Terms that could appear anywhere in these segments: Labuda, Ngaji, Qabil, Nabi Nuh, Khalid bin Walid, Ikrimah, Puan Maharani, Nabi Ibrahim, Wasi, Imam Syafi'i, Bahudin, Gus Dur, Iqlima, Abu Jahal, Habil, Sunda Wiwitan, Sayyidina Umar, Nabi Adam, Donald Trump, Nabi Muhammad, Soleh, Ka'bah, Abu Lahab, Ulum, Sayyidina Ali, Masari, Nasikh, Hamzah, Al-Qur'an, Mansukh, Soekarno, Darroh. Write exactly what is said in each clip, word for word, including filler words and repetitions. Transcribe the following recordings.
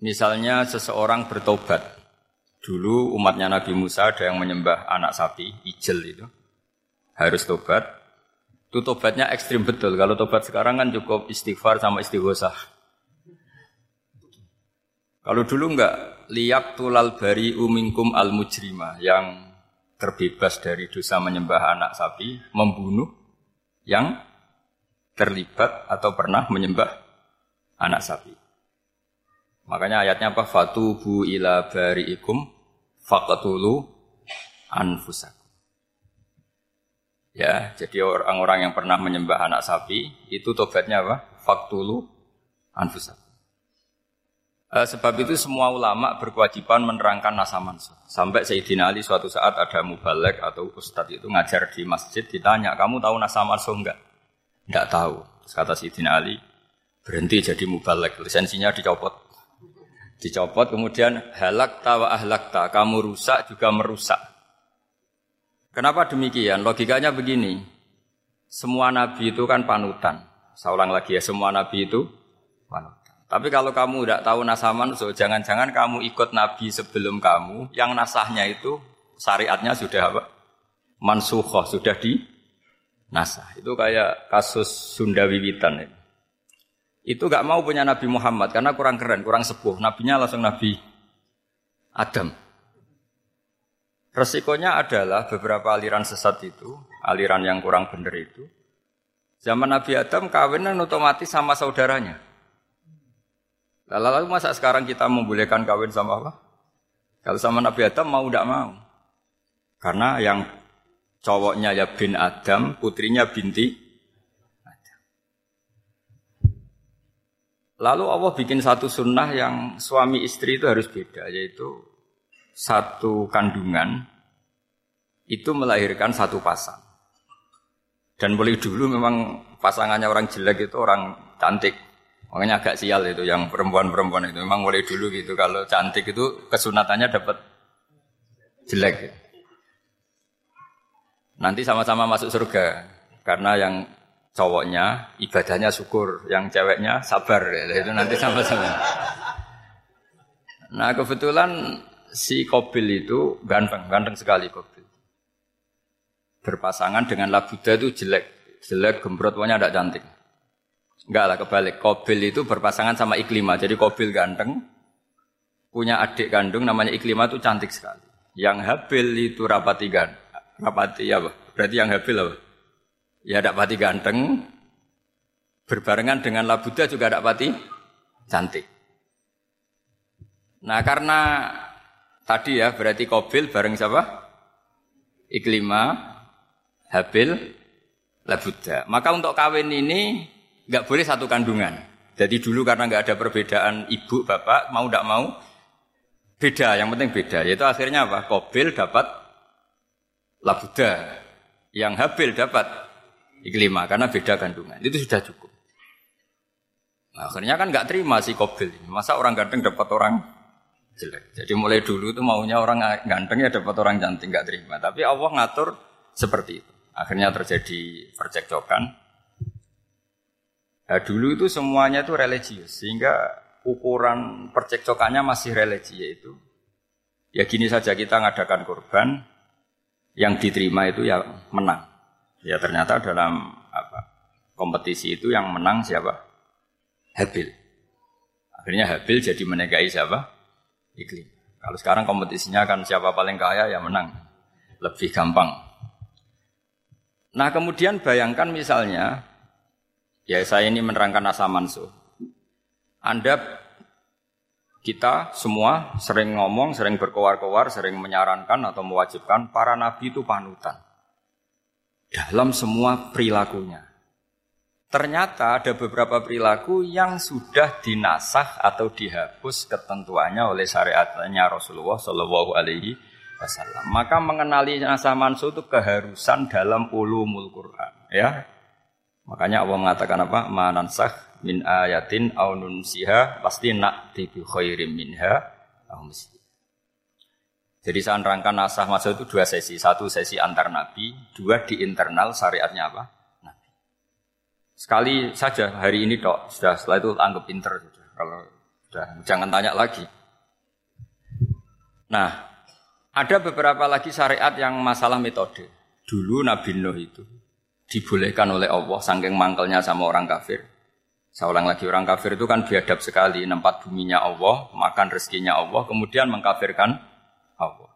Misalnya seseorang bertobat. Dulu umatnya Nabi Musa ada yang menyembah anak sapi, ijel itu. Harus tobat. Itu tobatnya ekstrim betul. Kalau tobat sekarang kan cukup istighfar sama istighosah. Kalau dulu enggak, liyak tulal bari uminkum al mujrimah, yang terbebas dari dosa menyembah anak sapi, membunuh yang terlibat atau pernah menyembah anak sapi. Makanya ayatnya apa? Fatubu ila bari'ikum faqtulu anfusakum. Ya, jadi orang-orang yang pernah menyembah anak sapi, itu tobatnya apa? Faqtulu anfusakum. Eh, sebab itu semua ulama berkewajiban menerangkan nasa mansukh. Sampai Sayyidina Ali suatu saat ada mubalek atau ustadz itu ngajar di masjid, ditanya, kamu tahu nasa mansukh enggak? Enggak tahu. Terus kata Sayyidina Ali, berhenti jadi mubalek, lisensinya dicopot. Dicopot, kemudian halakta wa ahlakta, kamu rusak juga merusak. Kenapa demikian? Logikanya begini, semua nabi itu kan panutan. Saya ulang lagi ya, semua nabi itu panutan. Tapi kalau kamu tidak tahu nasah mansukh, jangan-jangan kamu ikut nabi sebelum kamu, yang nasahnya itu syariatnya sudah apa? Mansukhoh, sudah di nasah. Itu kayak kasus Sunda Wiwitan itu. Itu gak mau punya Nabi Muhammad karena kurang keren, kurang sepuh. Nabinya langsung Nabi Adam. Resikonya adalah beberapa aliran sesat itu, aliran yang kurang benar itu. Zaman Nabi Adam kawinan otomatis sama saudaranya. Lalu masa sekarang kita membolehkan kawin sama apa? Kalau sama Nabi Adam mau gak mau. Karena yang cowoknya ya bin Adam, putrinya binti. Lalu Allah bikin satu sunnah yang suami istri itu harus beda, yaitu satu kandungan itu melahirkan satu pasang. Dan boleh dulu memang pasangannya orang jelek itu orang cantik. Makanya agak sial itu yang perempuan-perempuan itu. Memang boleh dulu gitu, kalau cantik itu kesunatannya dapat jelek. Nanti sama-sama masuk surga, karena yang cowoknya ibadahnya syukur, yang ceweknya sabar, ya. Itu nanti sama-sama. Nah kebetulan si Qabil itu ganteng, ganteng sekali Qabil. Berpasangan dengan Labuda itu jelek, jelek gembrot, pokoknya tidak cantik. Enggak lah, kebalik. Qabil itu berpasangan sama Iqlima, jadi Qabil ganteng, punya adik kandung namanya Iqlima itu cantik sekali. Yang Habil itu rapati gan, rapati apa? Berarti yang Habil apa? Ya dak pati ganteng, berbarengan dengan Labuda juga dak pati cantik. Nah karena tadi ya berarti Qabil bareng siapa? Iqlima, Habil, Labuda. Maka untuk kawin ini gak boleh satu kandungan. Jadi dulu karena gak ada perbedaan ibu, bapak, mau dak mau beda, yang penting beda. Yaitu akhirnya apa? Qabil dapat Labuda, yang Habil dapat Iqlima, karena beda kandungan. Itu sudah cukup. Nah, akhirnya kan gak terima si Qabil. Masa orang ganteng dapat orang jelek. Jadi mulai dulu tuh maunya orang ganteng ya dapat orang cantik, gak terima. Tapi Allah ngatur seperti itu. Akhirnya terjadi percekcokan. Nah, dulu itu semuanya itu religius, sehingga ukuran percekcokannya masih religi, yaitu ya gini saja, kita ngadakan kurban, yang diterima itu ya menang. Ya ternyata dalam apa, kompetisi itu yang menang siapa? Habil. Akhirnya Habil jadi menikahi siapa? Iqlima. Kalau sekarang kompetisinya kan siapa paling kaya ya menang. Lebih gampang. Nah kemudian bayangkan misalnya, ya saya ini menerangkan nasa mansukh. Anda, kita semua sering ngomong, sering berkoar-koar, sering menyarankan atau mewajibkan para nabi itu panutan. Dalam semua perilakunya. Ternyata ada beberapa perilaku yang sudah dinasakh atau dihapus ketentuannya oleh syariatnya Rasulullah Shallallahu Alaihi Wasallam. Maka mengenali nasakh mansukh itu keharusan dalam ulumul Quran. Ya, makanya Allah mengatakan apa? Ma nansakh min ayatin aw nunsiha pasti na'ti bi khairin minha aw misliha. Jadi saya nerangkan nasakh mansukh itu dua sesi. Satu sesi antar nabi, dua di internal syariatnya apa? Nabi. Sekali saja hari ini tok, sudah setelah itu anggap pinter. Kalau Udah, jangan tanya lagi. Nah, ada beberapa lagi syariat yang masalah metode. Dulu Nabi Nuh itu dibolehkan oleh Allah saking mangkelnya sama orang kafir. Saya ulang lagi, orang kafir itu kan biadab sekali, nempat buminya Allah, makan rezekinya Allah, kemudian mengkafirkan Allah.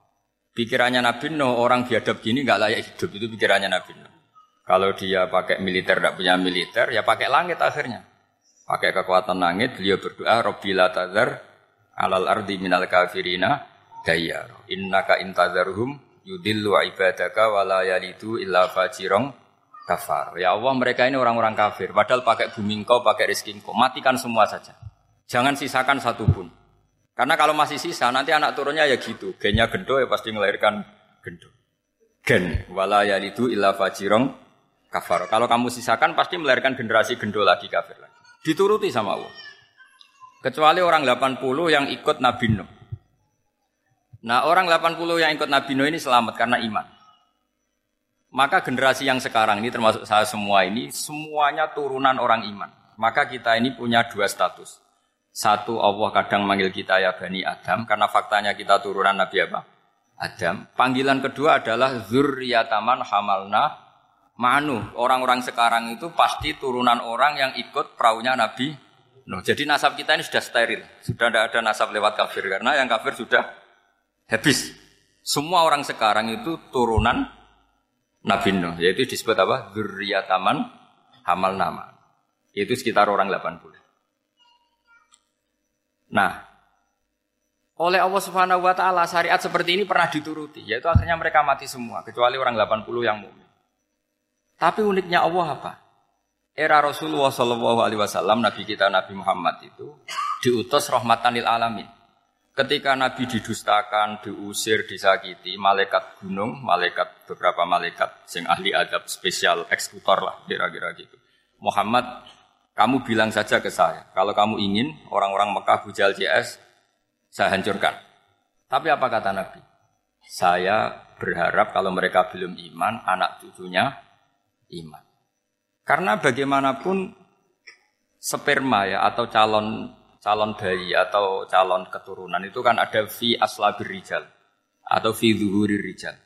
Pikirannya Nabi Nuh, orang biadab gini enggak layak hidup, itu pikirannya Nabi Nuh. Kalau dia pakai militer, enggak punya militer, ya pakai langit akhirnya. Pakai kekuatan langit, beliau berdoa, Rabbila tazar alal ardi minal kafirina dayyara. Innaka intazarhum yudillu ibadaka wa la yalidu illa fajirong kafar. Ya Allah, mereka ini orang-orang kafir. Padahal pakai bumi engkau, pakai rezeki engkau. Matikan semua saja. Jangan sisakan satu pun. Karena kalau masih sisa, nanti anak turunnya ya gitu. Gennya gendo, ya pasti melahirkan gendo. Gen. Wala yalidu illa fajirong kafar. Kalau kamu sisakan, pasti melahirkan generasi gendo lagi, kafir lagi. Dituruti sama Allah. Kecuali orang delapan puluh yang ikut Nabi Nuh. Nah, orang delapan puluh yang ikut Nabi Nuh ini selamat karena iman. Maka generasi yang sekarang ini termasuk saya semua ini, semuanya turunan orang iman. Maka kita ini punya dua status. Satu, Allah kadang manggil kita ya Bani Adam, karena faktanya kita turunan Nabi apa? Adam. Panggilan kedua adalah Zurriyataman Hamalna Manu. Orang-orang sekarang itu pasti turunan orang yang ikut perahunya Nabi Nuh. Jadi nasab kita ini sudah steril. Sudah tidak ada nasab lewat kafir, karena yang kafir sudah habis. Semua orang sekarang itu turunan Nabi Nuh, yaitu disebut apa? Dzurriyyataman hamalna. Itu sekitar orang delapan puluh. Nah, oleh Allah Subhanahu wa taala syariat seperti ini pernah dituruti, yaitu akhirnya mereka mati semua kecuali orang delapan puluh yang mukmin. Tapi uniknya Allah apa? Era Rasulullah sallallahu alaihi wasallam, nabi kita Nabi Muhammad itu diutus rahmatan lil alamin. Ketika Nabi didustakan, diusir, disakiti, malaikat gunung, malaikat beberapa malaikat sing ahli adab spesial eksekutor lah kira-kira gitu. Muhammad, kamu bilang saja ke saya, kalau kamu ingin orang-orang Mekah, Abu Jahal, C S, saya hancurkan. Tapi apa kata Nabi? Saya berharap kalau mereka belum iman, anak cucunya iman. Karena bagaimanapun sperma ya atau calon calon bayi atau calon keturunan itu kan ada fi aslabir rijal atau fi zuhurir rijal.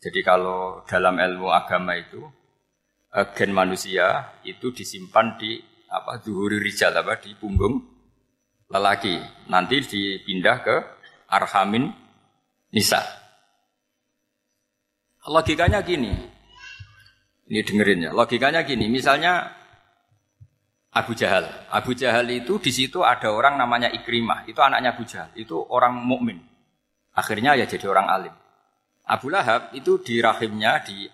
Jadi kalau dalam ilmu agama itu gen manusia itu disimpan di apa zuhurir rijal apa di punggung lelaki. Nanti dipindah ke arhamin nisa. Logikanya gini. Ini dengerin ya. Logikanya gini, misalnya Abu Jahal. Abu Jahal itu di situ ada orang namanya Ikrimah, itu anaknya Abu Jahal, itu orang mukmin. Akhirnya ya jadi orang alim. Abu Lahab itu di rahimnya di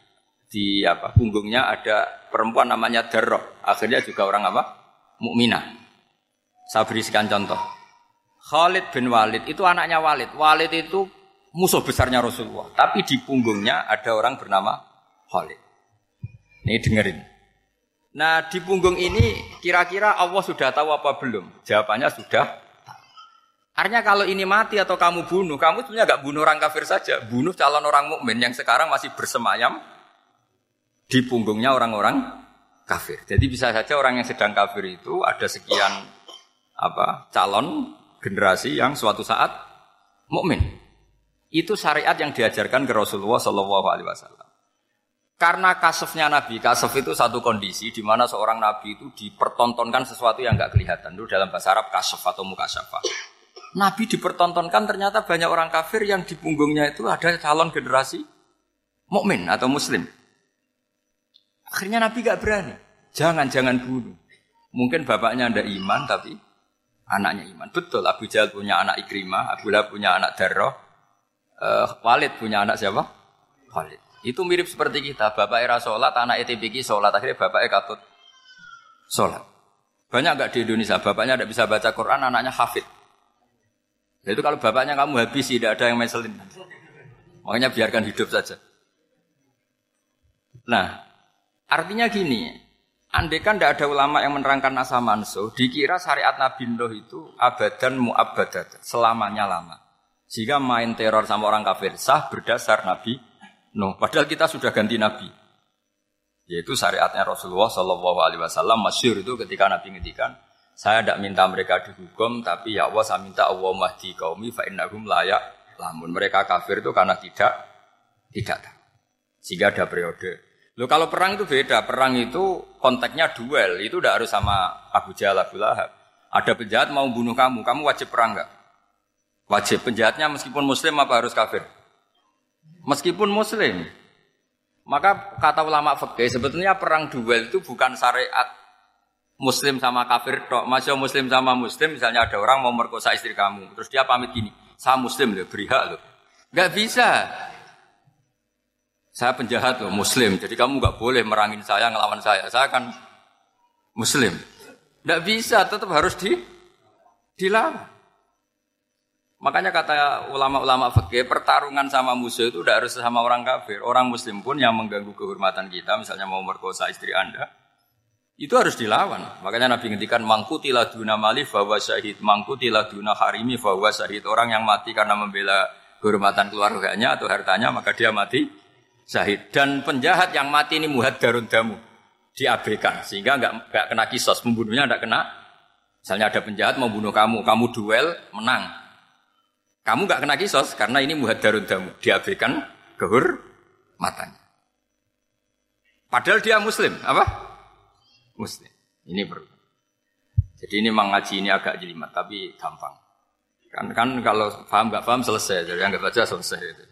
di apa? Punggungnya ada perempuan namanya Darroh. Akhirnya juga orang apa? Mukminah. Saya berikan contoh. Khalid bin Walid itu anaknya Walid. Walid itu musuh besarnya Rasulullah, tapi di punggungnya ada orang bernama Khalid. Ini dengerin. Nah, di punggung ini kira-kira Allah sudah tahu apa belum? Jawabannya sudah tahu. Artinya kalau ini mati atau kamu bunuh, kamu sebenarnya enggak bunuh orang kafir saja, bunuh calon orang mukmin yang sekarang masih bersemayam di punggungnya orang-orang kafir. Jadi bisa saja orang yang sedang kafir itu ada sekian apa calon generasi yang suatu saat mukmin. Itu syariat yang diajarkan ke Rasulullah sallallahu alaihi wasallam. Karena kasafnya Nabi, kasaf itu satu kondisi di mana seorang Nabi itu dipertontonkan sesuatu yang enggak kelihatan. Itu dalam bahasa Arab kasaf atau mukasyafah. Nabi dipertontonkan ternyata banyak orang kafir yang di punggungnya itu ada calon generasi mukmin atau muslim. Akhirnya Nabi enggak berani. Jangan-jangan bunuh. Mungkin bapaknya ndak iman tapi anaknya iman. Betul, Abu Jahal punya anak Ikrimah, Abu Lahab punya anak Darroh, uh, Walid punya anak siapa? Khalid. Itu mirip seperti kita, bapak era sholat, anak E T B K sholat, akhirnya bapaknya katut sholat. Banyak enggak di Indonesia, bapaknya enggak bisa baca Quran, anaknya hafid. Itu kalau bapaknya kamu habis, tidak ada yang meselin. Makanya biarkan hidup saja. Nah, artinya gini, andai kan enggak ada ulama yang menerangkan asal mansuh, dikira syariat Nabi Nuh itu abadan mu'abbadat, selamanya lama. Jika main teror sama orang kafir, sah berdasar Nabi No, padahal kita sudah ganti Nabi. Yaitu syariatnya Rasulullah sallallahu alaihi wasallam masyhur itu ketika Nabi ngedikan Saya tidak minta mereka dihukum, tapi ya Allah saya minta Allah mahdi kaumi fa'innahum layak lamun. Mereka kafir itu karena tidak tidak tahu. Sehingga ada periode. Loh, kalau perang itu beda. Perang itu konteksnya duel. Itu tidak harus sama Abu Jahal, Abu Lahab. Ada penjahat mau bunuh kamu, kamu wajib perang enggak? Wajib. Penjahatnya meskipun muslim apa harus kafir? Meskipun muslim. Maka kata ulama fikih sebetulnya perang duel itu bukan syariat muslim sama kafir tok. Masih muslim sama muslim, misalnya ada orang mau merkosa istri kamu, terus dia pamit gini, "Saya muslim loh, beri hak loh." Enggak bisa. Saya penjahat loh, muslim. Jadi kamu enggak boleh merangin saya, ngelawan saya. Saya kan muslim. Tidak bisa, tetap harus di dilarang. Makanya kata ulama-ulama fikih, pertarungan sama musuh itu tidak harus sama orang kafir. Orang muslim pun yang mengganggu kehormatan kita, misalnya mau merkosa istri Anda, itu harus dilawan. Makanya Nabi ngendikan mangkutila duna mali bahwa syahid, mangkutila duna harimi bahwa syahid. Orang yang mati karena membela kehormatan keluarganya atau hartanya, maka dia mati syahid. Dan penjahat yang mati ini muhaddarun damu, diabaikan sehingga enggak enggak kena kisos, pembunuhnya enggak kena. Misalnya ada penjahat mau bunuh kamu, kamu duel menang, kamu enggak kena kisos karena ini muhaddarun damu, diabaikan kehormatannya. Padahal dia muslim, apa? Muslim. Ini perlu. Jadi ini mengaji ini agak jelimet tapi gampang. Kan kan kalau paham enggak paham selesai, jadi anggap aja selesai gitu.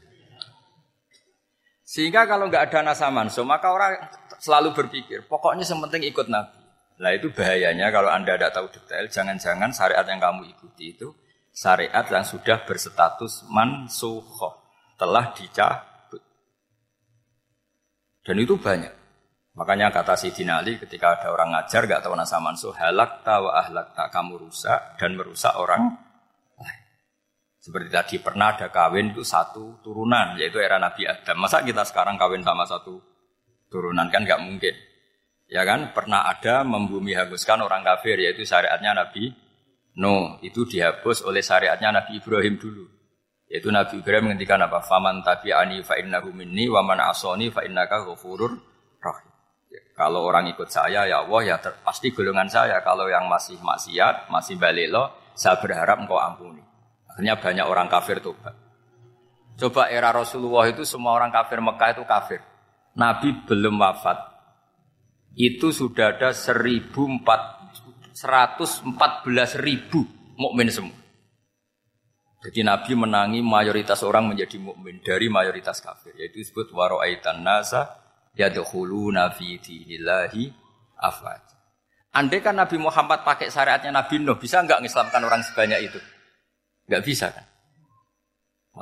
Sehingga kalau enggak ada nasa mansuh, maka orang selalu berpikir, pokoknya yang penting ikut Nabi. Nah itu bahayanya kalau Anda tidak tahu detail, jangan-jangan syariat yang kamu ikuti itu syariat yang sudah berstatus mansukh, telah dicabut. Dan itu banyak. Makanya kata Sayyidina Ali ketika ada orang ngajar enggak tahu nasa mansuh, halakta wa ahlakta, kamu rusak dan merusak orang. Seperti tadi pernah ada kawin itu satu turunan, yaitu era Nabi Adam. Masa kita sekarang kawin sama satu turunan, kan nggak mungkin, ya kan? Pernah ada membumi hanguskan orang kafir, yaitu syariatnya Nabi Nuh, itu dihapus oleh syariatnya Nabi Ibrahim dulu, yaitu Nabi Ibrahim menghentikan apa? Faman tabi'ani fa'innahu minni wa man asoni fa'innaka ghafurur rahim. Ya, kalau orang ikut saya ya Allah ya ter- pasti golongan saya. Kalau yang masih maksiat, masih balelo, saya berharap engkau ampuni. Akhirnya banyak orang kafir tobat. Coba era Rasulullah itu semua orang kafir Mekah itu kafir. Nabi belum wafat, itu sudah ada seratus empat belas ribu mukmin semua. Jadi Nabi menangi mayoritas orang menjadi mukmin dari mayoritas kafir. Yaitu disebut wara'aitan nasa yadkhuluna fi dinillahi afwaja. Andai kan Nabi Muhammad pakai syariatnya Nabi Nuh, bisa enggak mengislamkan orang sebanyak itu? Enggak bisa kan?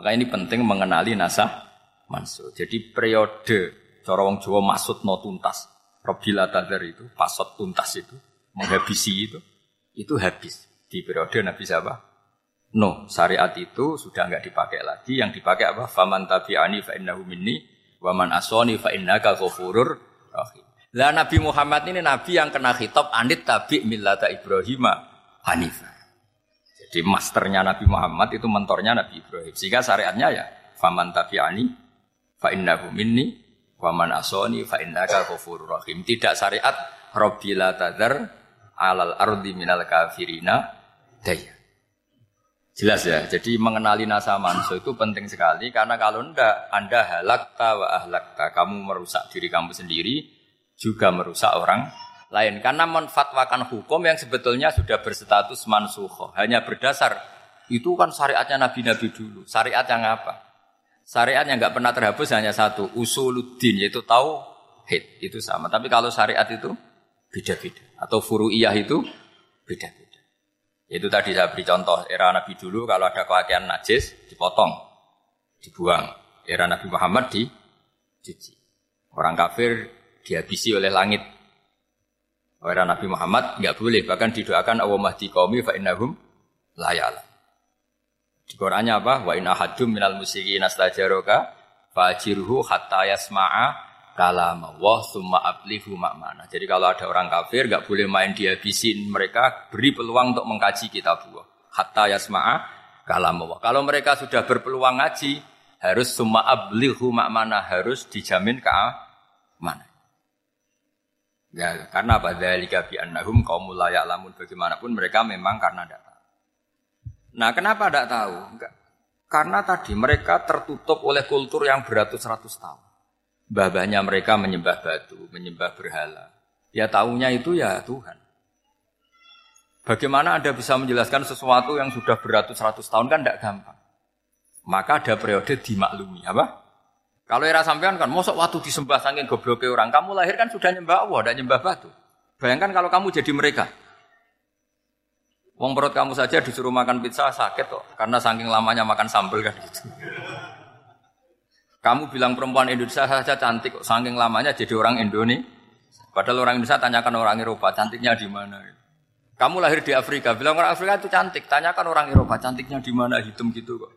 Maka ini penting mengenali nasah mansuh. Jadi periode cara wong Jawa maksudna tuntas. Rabila tadar itu, pasot tuntas itu, menghabisi itu, itu habis. Di periode Nabi siapa? No, syariat itu sudah enggak dipakai lagi. Yang dipakai apa? Faman tabi'ani fa innahu minni wa man asani fa innaka ghafurur rahim. Lah Nabi Muhammad ini nabi yang kena khitab anit tabi' millata Ibrahim hanifah. Jadi masternya Nabi Muhammad itu mentornya Nabi Ibrahim. Sehingga syariatnya ya faman tabi'ani fa innahu minni wa man asani fa innaka ghafurur rahim. Tidak syariat rabbil tadzar alal ardi minal kafirina daya. Jelas ya. Jadi mengenali nasa mansuh itu penting sekali karena kalau ndak Anda halakta wa ahlakta, kamu merusak diri kamu sendiri juga merusak orang lain, karena menfatwakan hukum yang sebetulnya sudah berstatus mansukh hanya berdasar itu kan syariatnya nabi-nabi dulu. Syariat yang apa? Syariat yang enggak pernah terhapus hanya satu, usuluddin, yaitu tauhid, itu sama. Tapi kalau syariat itu beda-beda atau furu'iyah itu beda-beda. Itu tadi saya beri contoh era Nabi dulu kalau ada kewakilan najis dipotong, dibuang. Era Nabi Muhammad dicuci. Orang kafir dihabisi oleh langit. Era Nabi Muhammad enggak boleh, bahkan didoakan Allahumma hdi qaumi fa innahum la ya'lam. Di Qur'annya apa? Wa in ahadum minal musyrikin astajaroka fajirhu hatta yasma'a kalama wa tsumma ablihu ma'mana. Jadi kalau ada orang kafir enggak boleh main dihabisin mereka, beri peluang untuk mengkaji kitab Allah. Hatta yasma'a kalama wa. Kalau mereka sudah berpeluang ngaji, harus tsumma ablihu ma'mana, harus dijamin keamanan. Ya, karena apa? Dzalika bi annahum qaumul la ya'lamun, bagaimanapun mereka memang karena tidak tahu. Nah, kenapa tidak tahu? Enggak. Karena tadi mereka tertutup oleh kultur yang beratus-ratus tahun. Babahnya mereka menyembah batu, menyembah berhala. Ya taunya itu ya Tuhan. Bagaimana Anda bisa menjelaskan sesuatu yang sudah beratus-ratus tahun, kan tidak gampang. Maka ada periode dimaklumi, apa? Kalau era sampean kan, mosok waktu disembah saking gobloknya orang, kamu lahir kan sudah nyembah Allah, tidak nyembah batu. Bayangkan kalau kamu jadi mereka. Wong perut kamu saja disuruh makan pizza sakit kok, karena saking lamanya makan sambal kan gitu. Kamu bilang perempuan Indonesia saja cantik kok, saking lamanya jadi orang Indonesia. Padahal orang Indonesia tanyakan orang Eropa cantiknya di mana. Kamu lahir di Afrika, bilang orang Afrika itu cantik, tanyakan orang Eropa cantiknya di mana, hitam gitu kok.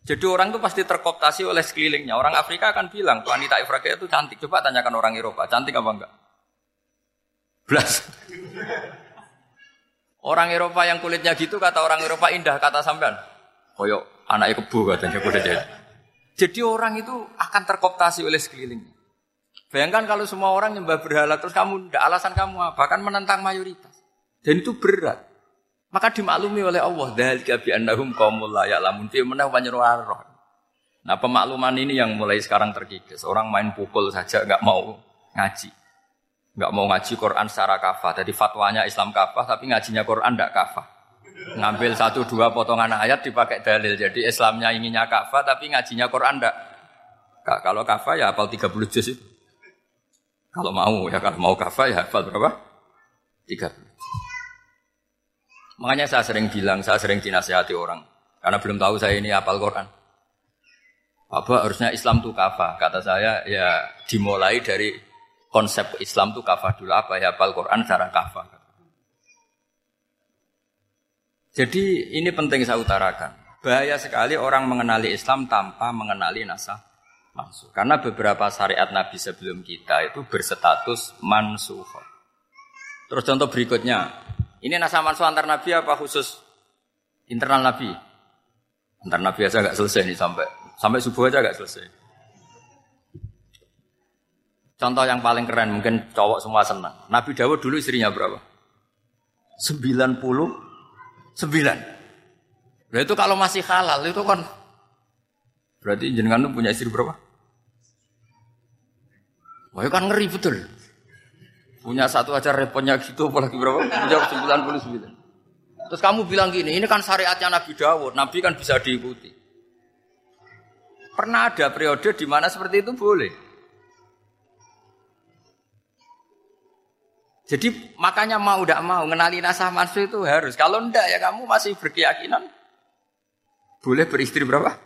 Jadi orang itu pasti terkooptasi oleh sekelilingnya. Orang Afrika akan bilang, wanita Afrika itu cantik. Coba tanyakan orang Eropa, cantik apa enggak? Blas. Orang Eropa yang kulitnya gitu, kata orang Eropa indah, kata sampean. Koyok anaknya kebo katanya. Jadi orang itu akan terkooptasi oleh sekelilingnya. Bayangkan kalau semua orang nyembah berhala, terus kamu, enggak, alasan kamu apa? Kan menentang mayoritas. Dan itu berat. Maka dimaklumi oleh Allah, dzalika bi annahum qaumul la ya'lamun, dia menah panyeruan roh. Nah, pemakluman ini yang mulai sekarang terkikis. Orang main pukul saja enggak mau ngaji. Enggak mau ngaji Quran secara kafah. Jadi fatwanya Islam kafah tapi ngajinya Quran enggak kafah. Ngambil satu dua potongan ayat dipakai dalil. Jadi Islamnya inginnya kafah tapi ngajinya Quran enggak. Kalau kafah ya hafal tiga puluh juz itu. Kalau mau ya kalau mau kafah ya hafal berapa? tiga puluh. Makanya saya sering bilang, saya sering dinasihati orang. Karena belum tahu saya ini hafal Quran. Apa harusnya Islam itu kafah. Kata saya, ya dimulai dari konsep Islam itu kafah dulu. Apa ya hafal Quran secara kafah. Jadi ini penting saya utarakan. Bahaya sekali orang mengenali Islam tanpa mengenali nasab mansukh. Karena beberapa syariat Nabi sebelum kita itu berstatus mansukh. Terus contoh berikutnya. Ini nasab mansukh antar Nabi apa khusus internal Nabi? Antar Nabi aja enggak selesai nih sampai sampai subuh aja enggak selesai. Contoh yang paling keren mungkin cowok semua senang. Nabi Dawud dulu istrinya berapa? sembilan puluh sembilan. Nah itu kalau masih halal itu kan berarti jenengan lu punya istri berapa? Wah kan ngeri betul. Punya satu aja repotnya gitu, apalagi berapa? Punya sembilan puluh sembilan. Terus kamu bilang gini, ini kan syariatnya Nabi Dawud, Nabi kan bisa diikuti. Pernah ada periode di mana seperti itu boleh. Jadi makanya mau tidak mau, ngenali nasab mansukh itu harus. Kalau tidak ya kamu masih berkeyakinan. Boleh beristri berapa?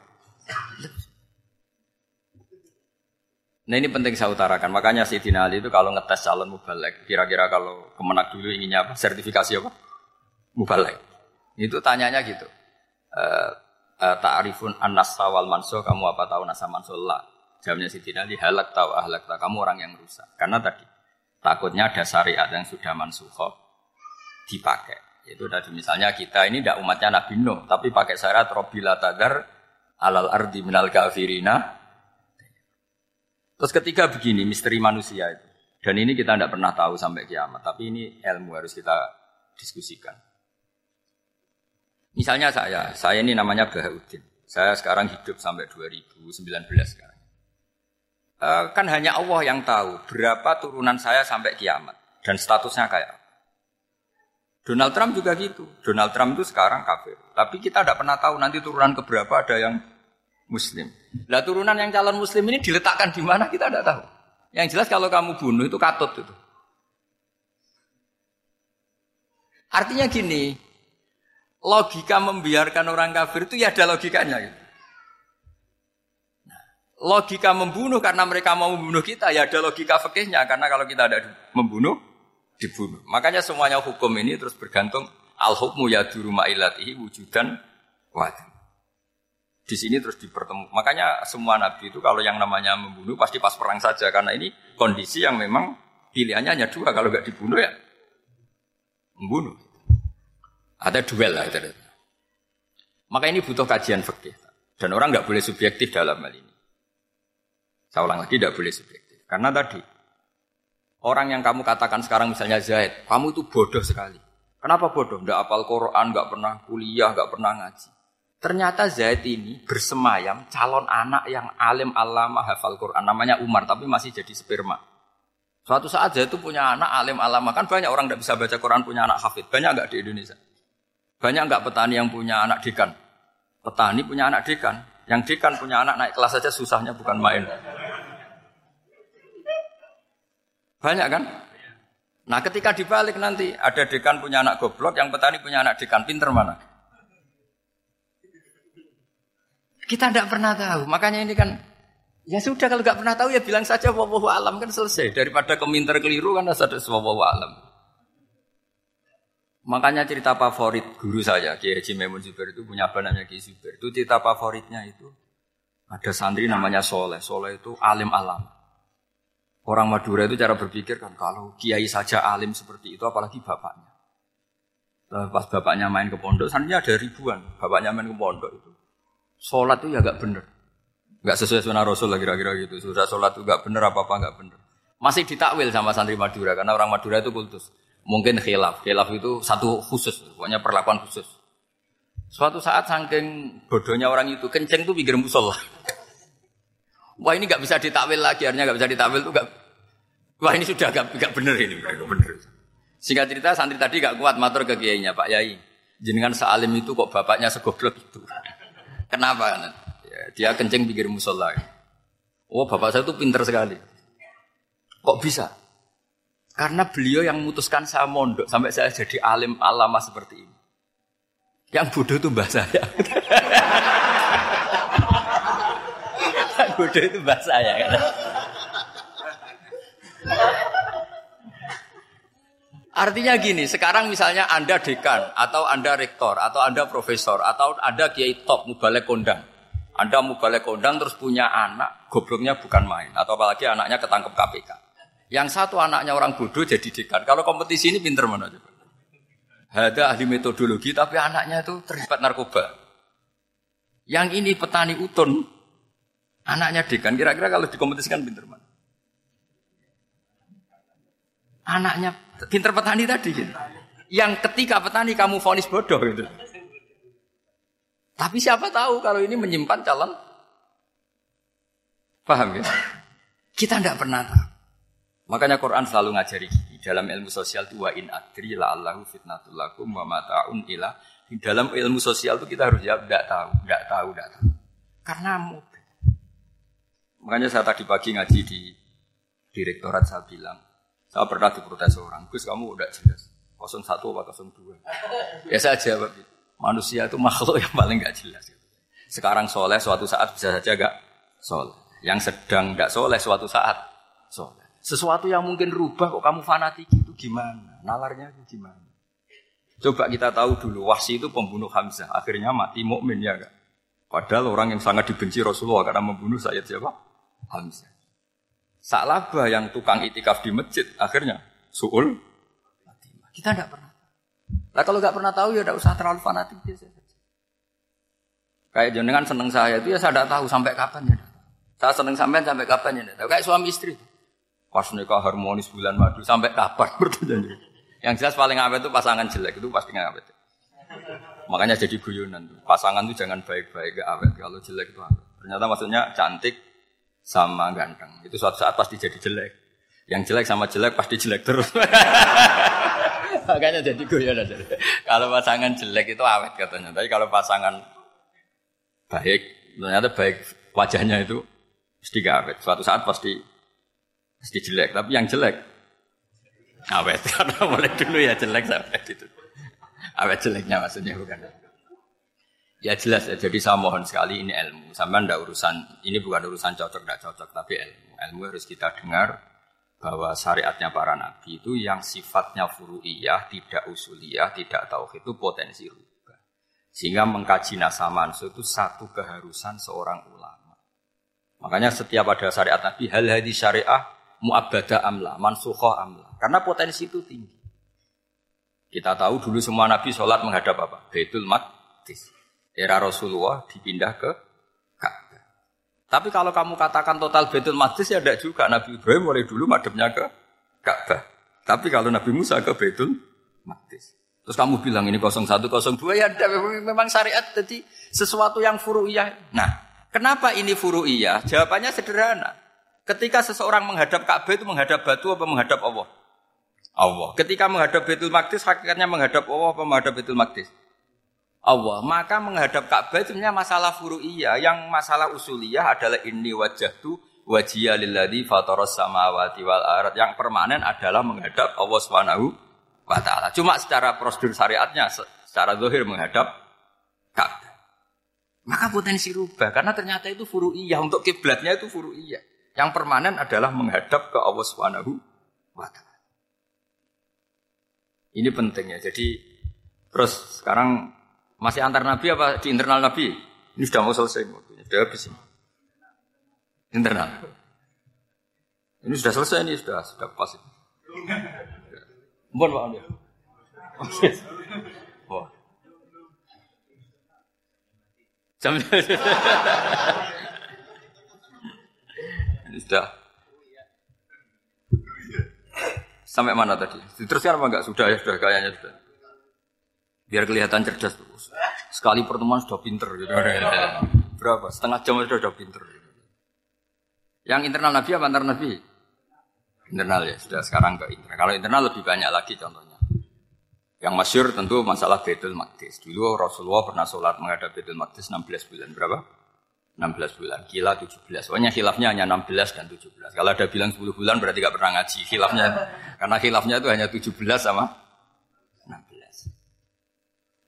Nah ini penting saya utarakan, makanya Sayyidina Ali itu kalau ngetes calon mubalig, kira-kira kalau kemenak dulu inginnya apa? Sertifikasi apa? Mubalig. Itu tanyanya gitu. E, e, Ta'arifun an-nasa wal mansukh, kamu apa tahu nasa mansukh? La. Jawabnya Sayyidina Ali, halak tahu ahlak tahu, kamu orang yang rusak. Karena tadi, takutnya ada syariat yang sudah mansukh dipakai. Itu tadi misalnya kita ini tidak umatnya Nabi Nuh, tapi pakai syariat Robbila tagar alal ardi minal kafirina. Terus ketiga begini, misteri manusia itu. Dan ini kita tidak pernah tahu sampai kiamat. Tapi ini ilmu harus kita diskusikan. Misalnya saya, saya ini namanya Bahudin. Saya sekarang hidup sampai dua ribu sembilan belas sekarang. E, kan hanya Allah yang tahu berapa turunan saya sampai kiamat. Dan statusnya kayak apa. Donald Trump juga gitu. Donald Trump itu sekarang kafir. Tapi kita tidak pernah tahu nanti turunan keberapa ada yang Muslim. Lah turunan yang calon Muslim ini diletakkan di mana kita tidak tahu. Yang jelas kalau kamu bunuh itu katut itu. Artinya gini, logika membiarkan orang kafir itu ya ada logikanya. Gitu. Logika membunuh karena mereka mau membunuh kita ya ada logika fikihnya karena kalau kita tidak membunuh dibunuh. Makanya semuanya hukum ini terus bergantung al-hukmu yaduru ma'ilatihi wujudan wa'adun. Di sini terus dipertemu. Makanya semua nabi itu kalau yang namanya membunuh pasti pas perang saja. Karena ini kondisi yang memang pilihannya hanya dua. Kalau nggak dibunuh ya membunuh. Ada duel lah. Ada. Maka ini butuh kajian fikih. Dan orang nggak boleh subjektif dalam hal ini. Saya ulang lagi, nggak boleh subjektif. Karena tadi Orang yang kamu katakan sekarang misalnya Zahid, kamu itu bodoh sekali. Kenapa bodoh? Nggak hafal Quran, nggak pernah kuliah, nggak pernah ngaji. Ternyata Zahid ini bersemayam calon anak yang alim alama hafal Quran. Namanya Umar, tapi masih jadi sperma. Suatu saat Zahid itu punya anak alim alama. Kan banyak orang nggak bisa baca Quran punya anak hafid. Banyak nggak di Indonesia? Banyak nggak petani yang punya anak dekan? Petani punya anak dekan. Yang dekan punya anak naik kelas saja susahnya bukan main. Banyak kan? Nah ketika dibalik nanti ada dekan punya anak goblok, yang petani punya anak dekan, pinter mana? Kita tidak pernah tahu, makanya ini kan ya sudah kalau tidak pernah tahu ya bilang saja wallahu alam kan selesai. Daripada keminter keliru kan ada wallahu alam. Makanya cerita favorit guru saya Kiai Haji Maimun Zubair itu punya bananya Kiai Zubair. Itu cerita favoritnya itu ada santri namanya Soleh. Soleh itu alim alam. Orang Madura itu cara berpikir kan kalau kiai saja alim seperti itu apalagi bapaknya. Pas bapaknya main ke pondok, santrinya ada ribuan. Bapaknya main ke pondok itu. Sholat itu ya enggak benar. Enggak sesuai sunnah Rasul lah kira-kira gitu. Sudah sholat itu enggak benar apa-apa enggak benar. Masih ditakwil sama santri Madura karena orang Madura itu kultus. Mungkin khilaf. Khilaf itu satu khusus, pokoknya perlakuan khusus. Suatu saat saking bodohnya orang itu, kenceng itu pinggir musola. Wah ini gak bisa ditakwil lagi, akhirnya gak bisa ditakwil itu gak. Wah ini sudah gak, gak bener ini, gak bener. Singkat cerita santri tadi gak kuat matur ke kiainya, Pak Yai, jenengan sealim itu kok bapaknya segoblok itu. Kenapa? Ya, dia kencing pikir musola. Wah bapak saya itu pinter sekali. Kok bisa? Karena beliau yang memutuskan saya mondok sampai saya jadi alim alama seperti ini. Yang bodoh itu mbah saya. Bodoh itu bahasa ya kan. Artinya gini, sekarang misalnya Anda dekan atau Anda rektor atau Anda profesor atau Anda kiai top mubalek kondang. Anda mubalek kondang terus punya anak, gobloknya bukan main atau apalagi anaknya ketangkep K P K. Yang satu anaknya orang bodoh jadi dekan. Kalau kompetisi ini pinter mana coba? Ada ahli metodologi tapi anaknya itu terlibat narkoba. Yang ini petani utun anaknya dekan, kira-kira kalau dikompetisikan pinter mana? Anaknya pinter petani tadi gitu. Yang ketika petani kamu vonis bodoh gitu. Tapi siapa tahu kalau ini menyimpan calon. Paham ya? Kita tidak pernah tahu. Makanya Quran selalu ngajari gini. Dalam ilmu sosial itu wa in adri la'allahu fitnatul lakum wa mata'un ilah. Di dalam ilmu sosial itu kita harus jawab tidak tahu, tidak tahu, tidak tahu. Karena makanya saya tadi pagi ngaji di direktorat saya bilang, saya pernah diprotes orang, Gus kamu udah jelas, nol satu atau nol dua. Ya saya jawab, manusia itu makhluk yang paling gak jelas. Sekarang soleh suatu saat bisa saja gak soleh. Yang sedang gak soleh suatu saat soleh. Sesuatu yang mungkin rubah kok kamu fanatik itu gimana, nalarnya itu gimana. Coba kita tahu dulu, Wasi itu pembunuh Hamzah, akhirnya mati mukmin ya gak? Padahal orang yang sangat dibenci Rasulullah karena membunuh Sayyid siapa? Hamzah. Sa'labah yang tukang itikaf di masjid akhirnya su'ul. Kita tidak pernah. Nah kalau tidak pernah tahu ya tidak usah terlalu fanatik saja. Kayak jenengan seneng saya itu ya saya tidak tahu sampai kapan ya. Saya seneng sampean sampai kapan ya. Tahu. Kayak suami istri. Pas nikah harmonis bulan madu sampai kapan bertanya. Yang jelas paling awet itu pasangan jelek itu pasti nggak awet. Makanya jadi guyonan. Pasangan itu jangan baik-baik gak awet. Kalau jelek itu awet. Ternyata maksudnya cantik sama ganteng. Itu suatu saat pasti jadi jelek. Yang jelek sama jelek pasti jelek terus. Makanya jadi guyonan. Kalau pasangan jelek itu awet katanya. Tapi kalau pasangan baik, ternyata baik wajahnya itu pasti gak awet. Suatu saat pasti pasti jelek. Tapi yang jelek awet. Karena mulai dulu ya jelek sampai itu. Awet jeleknya maksudnya bukan. Ya jelas ya, jadi saya mohon sekali ini ilmu. Sama ndak urusan, ini bukan urusan cocok ndak cocok, tapi ilmu. Ilmu harus kita dengar bahwa syariatnya para nabi itu yang sifatnya furu'iyah, tidak usuliyah, tidak tauhid itu potensi rubah. Sehingga mengkaji naskah Mansukh itu satu keharusan seorang ulama. Makanya setiap ada syariat nabi, hal hadis syariah mu'abbada amla, mansukhah amla. Karena potensi itu tinggi. Kita tahu dulu semua nabi sholat menghadap apa? Baitul Maqdis. Era Rasulullah dipindah ke Ka'bah. Tapi kalau kamu katakan total Baitul Maqdis ya tidak juga. Nabi Ibrahim mulai dulu madhabnya ke Ka'bah. Tapi kalau Nabi Musa ke Baitul Maqdis. Terus kamu bilang ini nol satu nol dua ya memang syariat jadi sesuatu yang furu'iyah. Nah, kenapa ini furu'iyah? Jawabannya sederhana. Ketika seseorang menghadap Ka'bah itu menghadap batu apa menghadap Allah? Allah. Ketika menghadap Baitul Maqdis hakikatnya menghadap Allah apa menghadap Baitul Maqdis? Allah. Maka menghadap Ka'bah itu sebenarnya masalah furu'iyah. Yang masalah usuliyah adalah inni wajhtu wajhiya lilladzi fatharas samawati wal ard. Yang permanen adalah menghadap Allah Subhanahu wa ta'ala. Cuma secara prosedur syariatnya, secara zahir menghadap Ka'bah. Maka potensi rubah, karena ternyata itu furu'iyah. Untuk kiblatnya itu furu'iyah. Yang permanen adalah menghadap ke Allah Subhanahu wa ta'ala. Ini pentingnya. Jadi terus sekarang masih antar Nabi apa di internal Nabi? Ini sudah mau selesai, sudah habis ini. Internal. Ini sudah selesai, ini sudah sudah pas ini. Bon Pak Amir. Oh. Jam sudah. Sampai mana tadi? Diteruskan apa enggak? Sudah ya, sudah kayaknya sudah. Biar kelihatan cerdas terus. Sekali pertemuan sudah pinter gitu. Berapa? Setengah jam sudah sudah pinter. Yang internal Nabi apa antar Nabi? Internal ya, sudah sekarang ke internal. Kalau internal lebih banyak lagi contohnya. Yang masyhur tentu masalah Baitul Maqdis. Dulu Rasulullah pernah sholat menghadap Baitul Maqdis enam belas bulan. Berapa? enam belas bulan. Kila tujuh belas. Soalnya khilafnya hanya enam belas dan tujuh belas. Kalau ada bilang sepuluh bulan berarti gak pernah ngaji. Khilafnya, karena khilafnya itu hanya tujuh belas sama enam belas.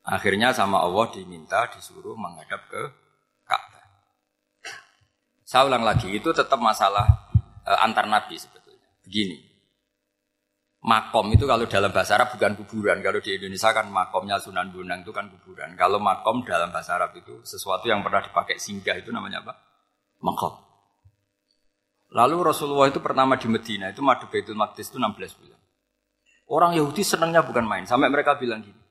Akhirnya sama Allah diminta disuruh menghadap ke Ka'bah. Saya ulang lagi, itu tetap masalah e, antar Nabi sebetulnya. Begini, makom itu kalau dalam bahasa Arab bukan kuburan. Kalau di Indonesia kan makomnya Sunan Bonang itu kan kuburan. Kalau makom dalam bahasa Arab itu sesuatu yang pernah dipakai singgah itu namanya apa? Makom. Lalu Rasulullah itu pertama di Medina itu madu Baitul Maqdis itu enam belas bulan. Orang Yahudi senangnya bukan main. Sampai mereka bilang gini,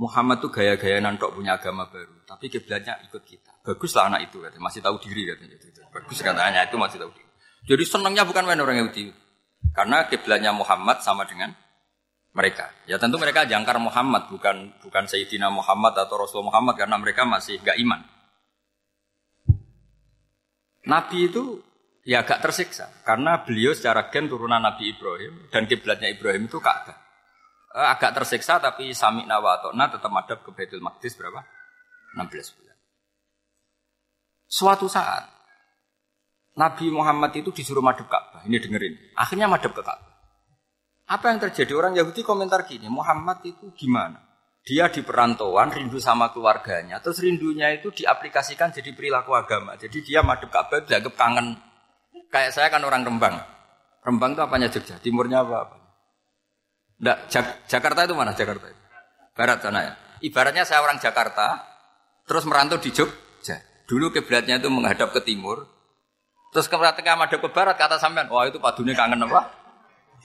Muhammad tuh gaya-gaya nantok punya agama baru. Tapi kiblatnya ikut kita. Baguslah anak itu katanya, masih tahu diri katanya. Bagus katanya itu masih tahu diri. Jadi senangnya bukan main orang Yahudi. Karena kiblatnya Muhammad sama dengan mereka. Ya tentu mereka jangkar Muhammad, bukan bukan Sayyidina Muhammad atau Rasulullah Muhammad karena mereka masih enggak iman. Nabi itu ya agak tersiksa karena beliau secara gen turunan Nabi Ibrahim dan kiblatnya Ibrahim itu Ka'bah. Agak tersiksa tapi sami'na wa ata'na tetap madhab ke Baitul Maqdis berapa? enam belas bulan. Suatu saat Nabi Muhammad itu disuruh madhab Ka'bah. Ini dengerin. Akhirnya madhab ke Ka'bah. Apa yang terjadi? Orang Yahudi komentar gini, Muhammad itu gimana? Dia di perantauan, rindu sama keluarganya. Terus rindunya itu diaplikasikan jadi perilaku agama. Jadi dia madhab Ka'bah, dianggap kangen. Kayak saya kan orang Rembang. Rembang itu apanya Jogja? Timurnya apa? Nggak, Jak- Jakarta itu mana? Jakarta itu? Barat sana ya? Ibaratnya saya orang Jakarta, terus merantau di Jogja. Dulu kiblatnya itu menghadap ke timur. Terus ketika madhab ke barat kata sampean, wah itu padunya kangen apa?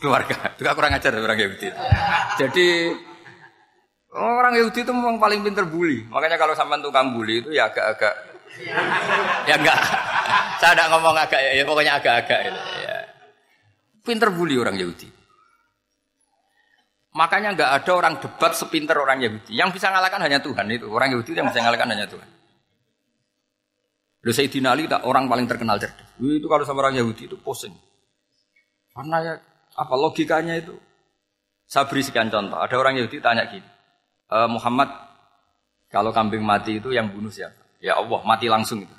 Keluarga. Itu kurang ajar orang Yahudi. Jadi orang Yahudi itu memang paling pinter bully. Makanya kalau sampean tukang bully itu ya agak-agak ya enggak. Saya enggak ngomong agak ya, ya pokoknya agak-agak itu ya. Pinter bully orang Yahudi. Makanya enggak ada orang debat sepinter orang Yahudi. Yang bisa ngalahkan hanya Tuhan itu. Orang Yahudi yang bisa ngalahkan hanya Tuhan. Lalu Sayyidina Ali tak orang paling terkenal cerdas. Itu kalau sama orang Yahudi itu pusing. Karena ya, apa logikanya itu? Saya beri sekian contoh. Ada orang Yahudi tanya gini, e, Muhammad kalau kambing mati itu yang bunuh siapa? Ya Allah, mati langsung itu.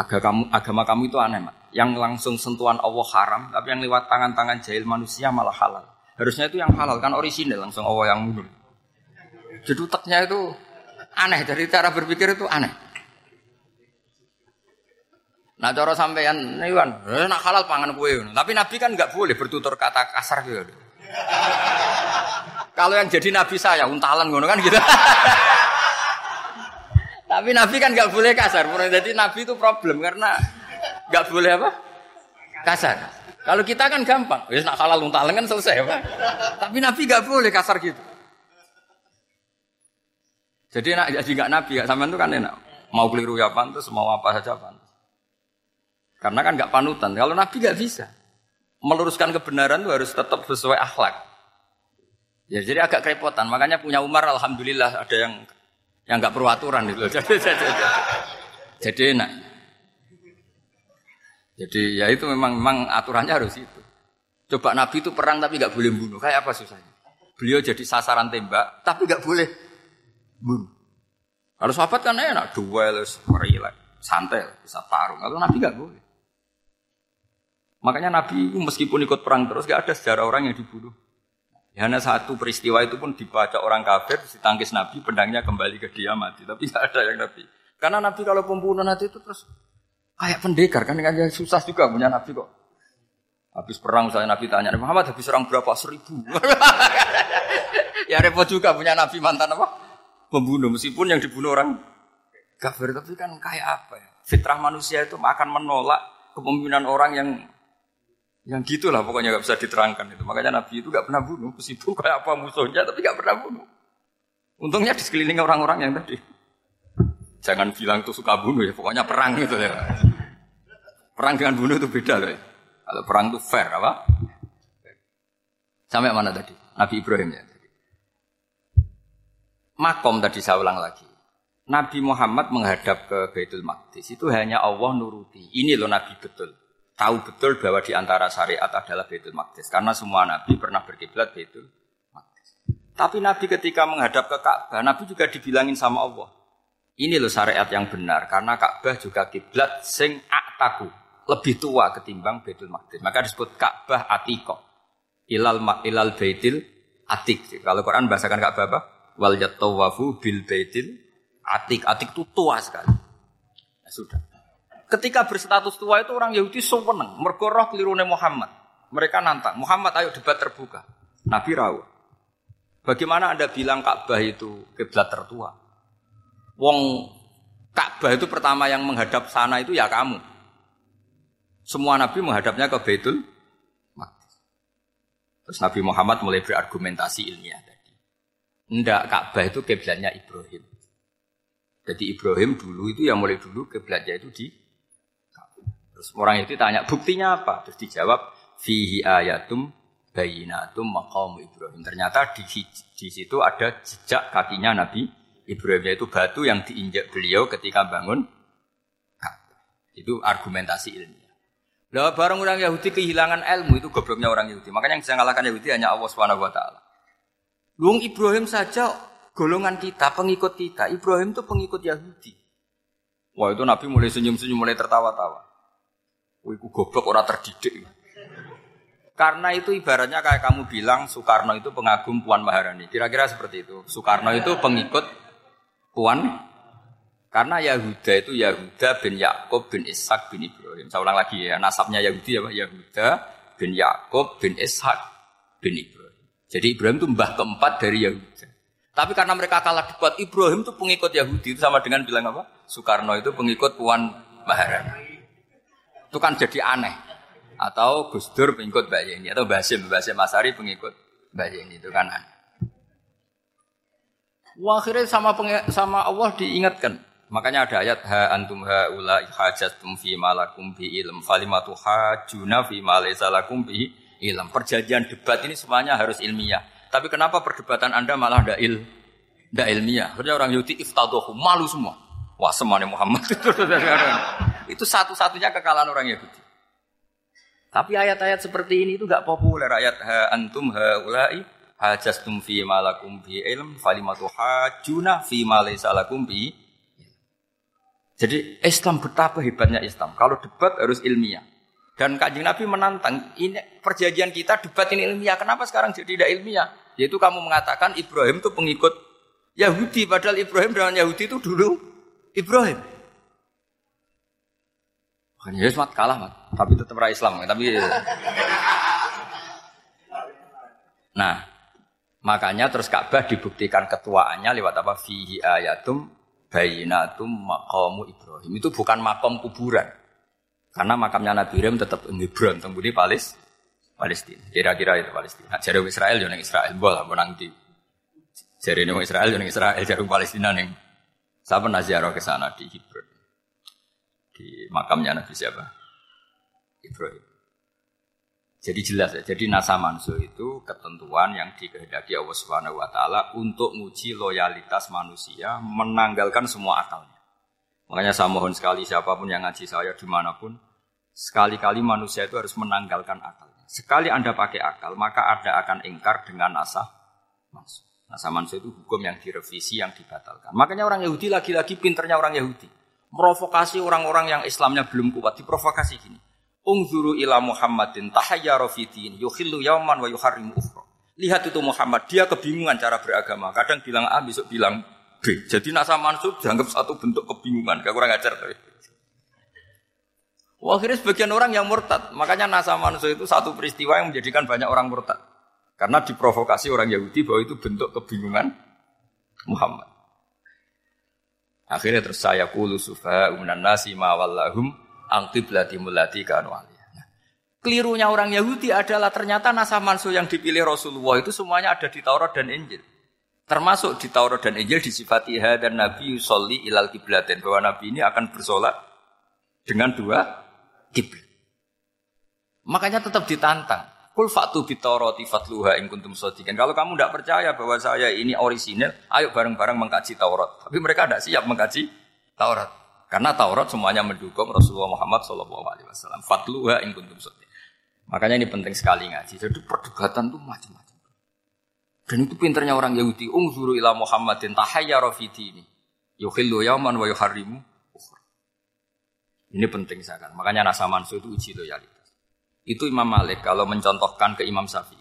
Agama kamu, agama kamu itu aneh, Mat. Yang langsung sentuhan Allah haram, tapi yang lewat tangan-tangan jahil manusia malah halal. Harusnya itu yang halal kan orisinil langsung Allah yang bunuh. Jadi utaknya itu aneh dari cara berpikir itu aneh. Nah cara sampean niku kan nak halal pangan kowe. Tapi Nabi kan enggak boleh bertutur kata kasar gitu. Kalau yang jadi nabi saya untalan ngono kan gitu. Tapi Nabi kan enggak boleh kasar. Jadi Nabi itu problem karena enggak boleh apa? Kasar. Kalau kita kan gampang. Wis nak halal untalan kan selesai apa? Tapi Nabi enggak boleh kasar gitu. Jadi nak jadi enggak nabi enggak sampean itu kan enak. Mau keliru ya pantes, mau apa saja pantes. Karena kan enggak panutan. Kalau Nabi enggak bisa. meluruskan kebenaran itu harus tetap sesuai akhlak. Ya jadi agak kerepotan. Makanya punya Umar alhamdulillah ada yang yang enggak perlu aturan gitu. Jadi jadi, jadi enak. Jadi ya itu memang memang aturannya harus itu. Coba Nabi itu perang tapi enggak boleh bunuh. Kayak apa susahnya? Beliau jadi sasaran tembak tapi enggak boleh bunuh. Kalau sahabat kan enak duel, merilek, santai, bisa tarung. Kalau Nabi enggak boleh. Makanya Nabi meskipun ikut perang terus, gak ada sejarah orang yang dibunuh. Ya, hanya satu peristiwa itu pun dibaca orang kafir, ditangkis Nabi, pedangnya kembali ke dia mati. Tapi gak ada yang Nabi. Karena Nabi kalau pembunuh nanti itu terus kayak pendekar kan, kan susah juga punya Nabi kok. Habis perang misalnya Nabi tanya, Muhammad habis serang berapa? Seribu. Ya repot juga punya Nabi mantan apa? Pembunuh. Meskipun yang dibunuh orang kafir, tapi kan kayak apa ya? Fitrah manusia itu akan menolak kepemimpinan orang yang yang gitulah pokoknya enggak bisa diterangkan itu. Makanya Nabi itu enggak pernah bunuh, meskipun kayak apa musuhnya tapi enggak pernah bunuh. Untungnya di sekeliling orang-orang yang tadi. Jangan bilang tuh suka bunuh ya, pokoknya perang gitu ya. Perang dengan bunuh itu beda loh. Ya. Kalau perang itu fair apa? Sampai mana tadi? Nabi Ibrahim ya tadi. Makom tadi saya ulang lagi. Nabi Muhammad menghadap ke Baitul Maqdis itu hanya Allah nuruti. Ini loh Nabi betul. Tahu betul bahwa di antara syariat adalah Baitul Maqdis. Karena semua Nabi pernah berkiblat Baitul Maqdis. Tapi Nabi ketika menghadap ke Ka'bah, Nabi juga dibilangin sama Allah. Ini loh syariat yang benar. Karena Ka'bah juga kiblat sing aktaku. Lebih tua ketimbang Baitul Maqdis. Maka disebut Ka'bah Atiqah. Ilal ma'ilal Baitil Atiq. Kalau Quran bahasakan Ka'bah apa? Wal yatawafu bil Baitil Atiq. Atiq itu tua sekali. Ya sudah. Ketika berstatus tua itu orang Yahudi seneng, mergo roh kelirune Muhammad. Mereka nantang, Muhammad ayo debat terbuka. Nabi rawuh. Bagaimana Anda bilang Ka'bah itu kiblat tertua? Wong Ka'bah itu pertama yang menghadap sana itu ya kamu. Semua Nabi menghadapnya ke Baitul Maqdis. Terus Nabi Muhammad mulai berargumentasi ilmiah tadi. Ndak, Ka'bah itu kiblatnya Ibrahim. Jadi Ibrahim dulu itu yang mulai dulu kiblatnya itu di terus orang itu tanya, buktinya apa? Terus dijawab, fihi ayatum bayinatum maqamu Ibrahim. Ternyata di, di situ ada jejak kakinya Nabi Ibrahim, yaitu batu yang diinjak beliau ketika bangun. Itu argumentasi ilmiah. Lah bareng orang Yahudi kehilangan ilmu, itu gobloknya orang Yahudi. Makanya yang bisa ngalahkan Yahudi hanya Allah subhanahu wa taala. Luang Ibrahim saja, golongan kita, pengikut kita. Ibrahim itu pengikut Yahudi. Wah itu Nabi mulai senyum-senyum, mulai tertawa-tawa. Wih, ku goblok orang terdidik. Karena itu ibaratnya kayak kamu bilang Soekarno itu pengagum Puan Maharani. Kira-kira seperti itu. Soekarno itu pengikut Puan. Karena Yahuda itu Yahuda bin Yakub bin Ishak bin Ibrahim. Saya ulang lagi ya, nasabnya Yahudi ya Pak. Yahuda bin Yakub bin Ishak bin Ibrahim. Jadi Ibrahim itu mbah keempat dari Yahuda. Tapi karena mereka kalah debat, Ibrahim itu pengikut Yahudi. Itu sama dengan bilang apa? Soekarno itu pengikut Puan Maharani. Itu kan jadi aneh. Atau Gus Dur pengikut Mbak Yeni. Atau Basim, Basim Masari pengikut Mbak Yeni. Itu kan aneh. Wah, akhirnya sama, penge- sama Allah diingatkan. Makanya ada ayat, Ha antum ha'ula ihajatum fi malakum bi ilm falimatu hajuna fi malaisalakum bi ilm. Perjanjian debat ini semuanya harus ilmiah. Tapi kenapa perdebatan Anda malah tidak il, ilmiah? Karena orang Yahudi iftadohu, malu semua. Wah, semuanya Muhammad. Itu satu-satunya kekalahan orang Yahudi. Tapi ayat-ayat seperti ini itu enggak populer. Ayat ha antum haulai hajastum fi malakum bi ilm falimatu hajuna fi malaisa lakum bi. Jadi Islam, betapa hebatnya Islam. Kalau debat harus ilmiah. Dan Kanjeng Nabi menantang, ini perjanjian kita debat ini ilmiah. Kenapa sekarang jadi tidak ilmiah? Yaitu kamu mengatakan Ibrahim itu pengikut Yahudi, padahal Ibrahim dengan Yahudi itu dulu Ibrahim. Hanya Islam kalah, mat. Tapi tetap orang Islam. Tapi, nah, makanya terus Ka'bah dibuktikan ketuaannya lewat apa? Fihi ayatum bayinatum maqamu Ibrahim. Itu bukan makam kuburan, karena makamnya Nabi Ibrahim tetap Ibrahim. Tembudi Palis, Palestina. Kira-kira itu Palestina. Jari Israel, jangan Israel. Boleh, menang di. Jari ini Israel, jangan Israel. Jari Palestina nih. Saya pernah ziarah ke sana di Hebron. Di makamnya Nabi siapa? Ibrahim. Jadi jelas ya, jadi nasa mansukh itu ketentuan yang dikehendaki Allah Subhanahu wa taala untuk menguji loyalitas manusia, menanggalkan semua akalnya. Makanya saya mohon sekali siapapun yang ngaji saya dimanapun, sekali-kali manusia itu harus menanggalkan akalnya. Sekali Anda pakai akal, maka Anda akan ingkar dengan nasa mansukh. Nasa mansukh itu hukum yang direvisi, yang dibatalkan. Makanya orang Yahudi lagi-lagi pinternya orang Yahudi. Provokasi orang-orang yang Islamnya belum kuat, diprovokasi gini. Ungzuru ila Muhammadin tahayyaru fi din yukhillu yawman wa yuharrimu ukhra. Lihat itu Muhammad, dia kebingungan cara beragama. Kadang bilang A, besok bilang B. Jadi nasa mansukh dianggap satu bentuk kebingungan, gak kurang ajar. Wah, akhirnya sebagian orang yang murtad. Makanya nasa mansukh itu satu peristiwa yang menjadikan banyak orang murtad. Karena diprovokasi orang Yahudi bahwa itu bentuk kebingungan Muhammad. Akhirnya terus saya qulu sufaha'u minan nasi ma wallahum Angkiblati mulati kanwali. Nah, kelirunya orang Yahudi adalah ternyata nasa mansukh yang dipilih Rasulullah itu semuanya ada di Taurat dan Injil. Termasuk di Taurat dan Injil disifati hadza Nabi yusolli ilal qiblatain, bahwa Nabi ini akan bersolat dengan dua qiblat. Makanya tetap ditantang. Qul fa'tu bit-taurati fatluha in kuntum shadiqin. Kalau kamu tidak percaya bahwa saya ini orisinil, ayo bareng-bareng mengkaji Taurat. Tapi mereka tidak siap mengkaji Taurat. Karena Taurat semuanya mendukung Rasulullah Muhammad shallallahu alaihi wasallam. Fatluha in kuntum shadiqin. Makanya ini penting sekali ngaji. Jadi perdebatan itu macam-macam. Dan itu pinternya orang Yahudi. Ungzuru ila Muhammadin tahayyaru fi dini. Yukhillu yawman wa yuharrimu ukhra. Ini penting sekali. Makanya nasa mansukh itu uji loyalitas. Itu Imam Malik kalau mencontohkan ke Imam Syafi'i.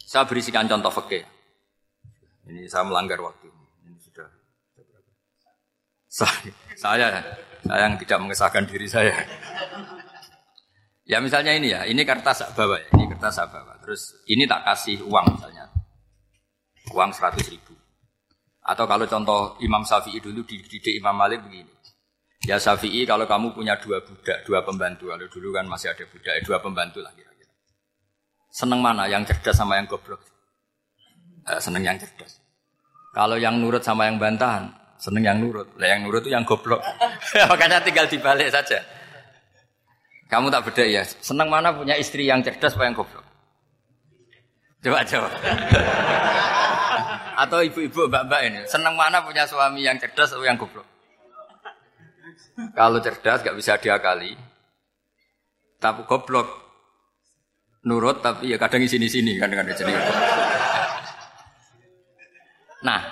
Saya berisikan contoh fikih. Ini saya melanggar waktu. Ini sudah. Saya, saya, saya yang tidak mengesahkan diri saya. Ya misalnya ini ya, ini kertas saya bawa ya, ini kertas saya bawa. Terus ini tak kasih uang misalnya, uang seratus ribu. Atau kalau contoh Imam Syafi'i dulu dididik Imam Malik begini. Ya Syafi'i kalau kamu punya dua budak, dua pembantu. Kalau dulu kan masih ada budak, eh, dua pembantu lah kira-kira. Seneng mana, yang cerdas sama yang goblok? Eh, seneng yang cerdas. Kalau yang nurut sama yang bantahan. Seneng yang nurut, lah yang nurut itu yang goblok. Makanya tinggal dibalik saja. Kamu tak beda ya. Seneng mana punya istri yang cerdas apa yang goblok? Coba jawab. Atau ibu-ibu mbak-mbak ini, seneng mana punya suami yang cerdas atau yang goblok? Kalau cerdas gak bisa diakali, tapi goblok. Nurut tapi ya kadang di sini-sini kan dengan jenis. Nah.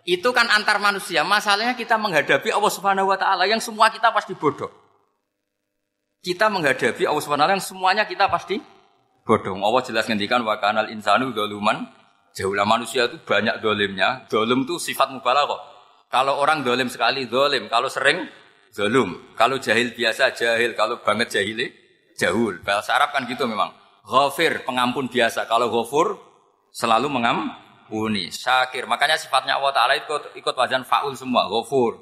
Itu kan antar manusia. Masalahnya kita menghadapi Allah Subhanahu wa taala yang semua kita pasti bodoh. Kita menghadapi Allah Subhanahu wa taala yang semuanya kita pasti bodoh. Allah jelas ngendikan wa kanal insanu zaluman jahula, manusia itu banyak zalimnya. Zalim itu sifat mubalaghah. Kalau orang zalim sekali zalim, kalau sering zalum, kalau jahil biasa jahil, kalau banget jahile jahul. Bahasa Arab kan gitu memang. Ghafir pengampun biasa, kalau ghafur selalu mengampuni. Uni, syakir. Makanya sifatnya Allah Ta'ala ikut, ikut wazan fa'ul semua. Ghafur,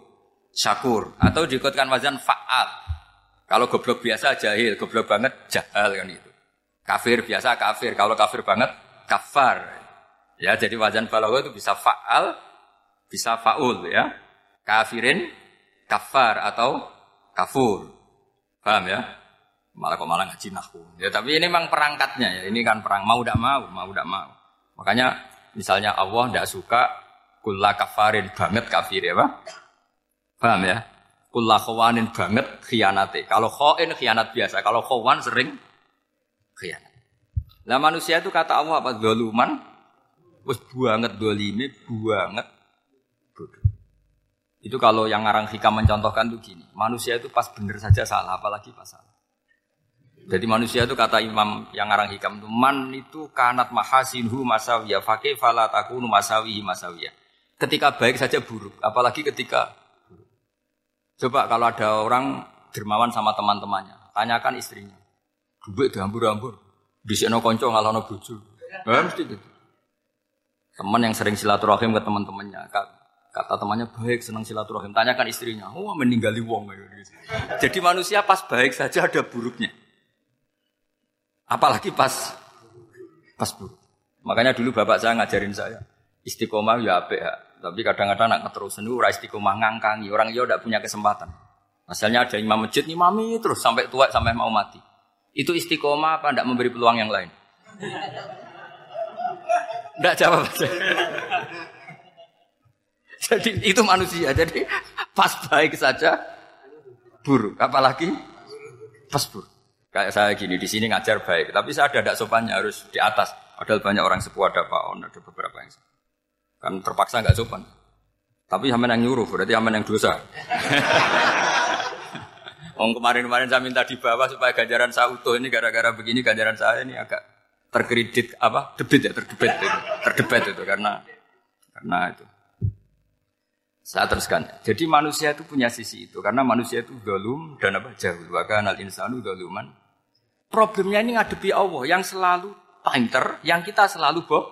syakur. Atau diikutkan wazan fa'al. Kalau goblok biasa jahil, goblok banget jahal kan itu. Kafir biasa kafir, kalau kafir banget kafar. Ya, jadi wazan balagha itu bisa fa'al, bisa fa'ul ya. Kafirin, kafar atau kafur. Paham ya? Malah kok malah ngaji nahwu. Ya, tapi ini memang perangkatnya ya. Ini kan perang mau enggak mau, mau enggak mau. Makanya misalnya Allah tidak suka kulla kafarin banget kafir ya Pak? Paham ya? Kulla khawanin banget khianate. Kalau khain khianat biasa, kalau khawan sering khianat. Lah manusia itu kata Allah apa? Zaluman wis banget dolime, banget bodoh. Itu kalau yang ngarang hikam mencontohkan tuh gini, manusia itu pas bener saja salah, apalagi pas salah. Jadi manusia itu kata imam yang ngarang hikam itu, man itu kanat mahasinhu masawiyah, fakih falatakunu masawihi masawiyah. Ketika baik saja buruk, apalagi ketika buruk. Coba kalau ada orang dermawan sama teman-temannya, tanyakan istrinya. Duit dihambur-hambur, disikno konco ngalono bojo. Ya mesti gitu. Teman yang sering silaturahim ke teman-temannya, kata temannya baik, senang silaturahim. Tanyakan istrinya, oh meninggali wong. Jadi manusia pas baik saja ada buruknya. Apalagi pas pas buruk. Makanya dulu bapak saya ngajarin saya istiqomah ya apik ya. Tapi kadang-kadang nak keterusan itu ora istiqomah ngangkangi. Orang dia tidak punya kesempatan. Misalnya ada imam masjid ngimami terus sampai tua sampai mau mati. Itu istiqomah apa tidak memberi peluang yang lain? Tidak jawab aja. Jadi itu manusia. Jadi pas baik saja buruk, apalagi pas buruk. Kayak saya gini di sini ngajar baik, tapi saya ada tidak sopannya, harus di atas. Padahal banyak orang sepuh, ada Pak On, ada beberapa yang kan terpaksa nggak sopan. Tapi sampean yang nyuruh, berarti sampean yang dosa. Wong kemarin-kemarin saya minta di bawah supaya ganjaran saya utuh, ini gara-gara begini ganjaran saya ini agak terkredit apa? Debit ya, terdebit itu. Terdebit itu karena karena itu. Saya teruskan. Jadi manusia itu punya sisi itu karena manusia itu zalum dan apa? Jahul. Wa kana al-insanu zaluman. Problemnya ini ngadepi Allah yang selalu pinter, yang kita selalu boh.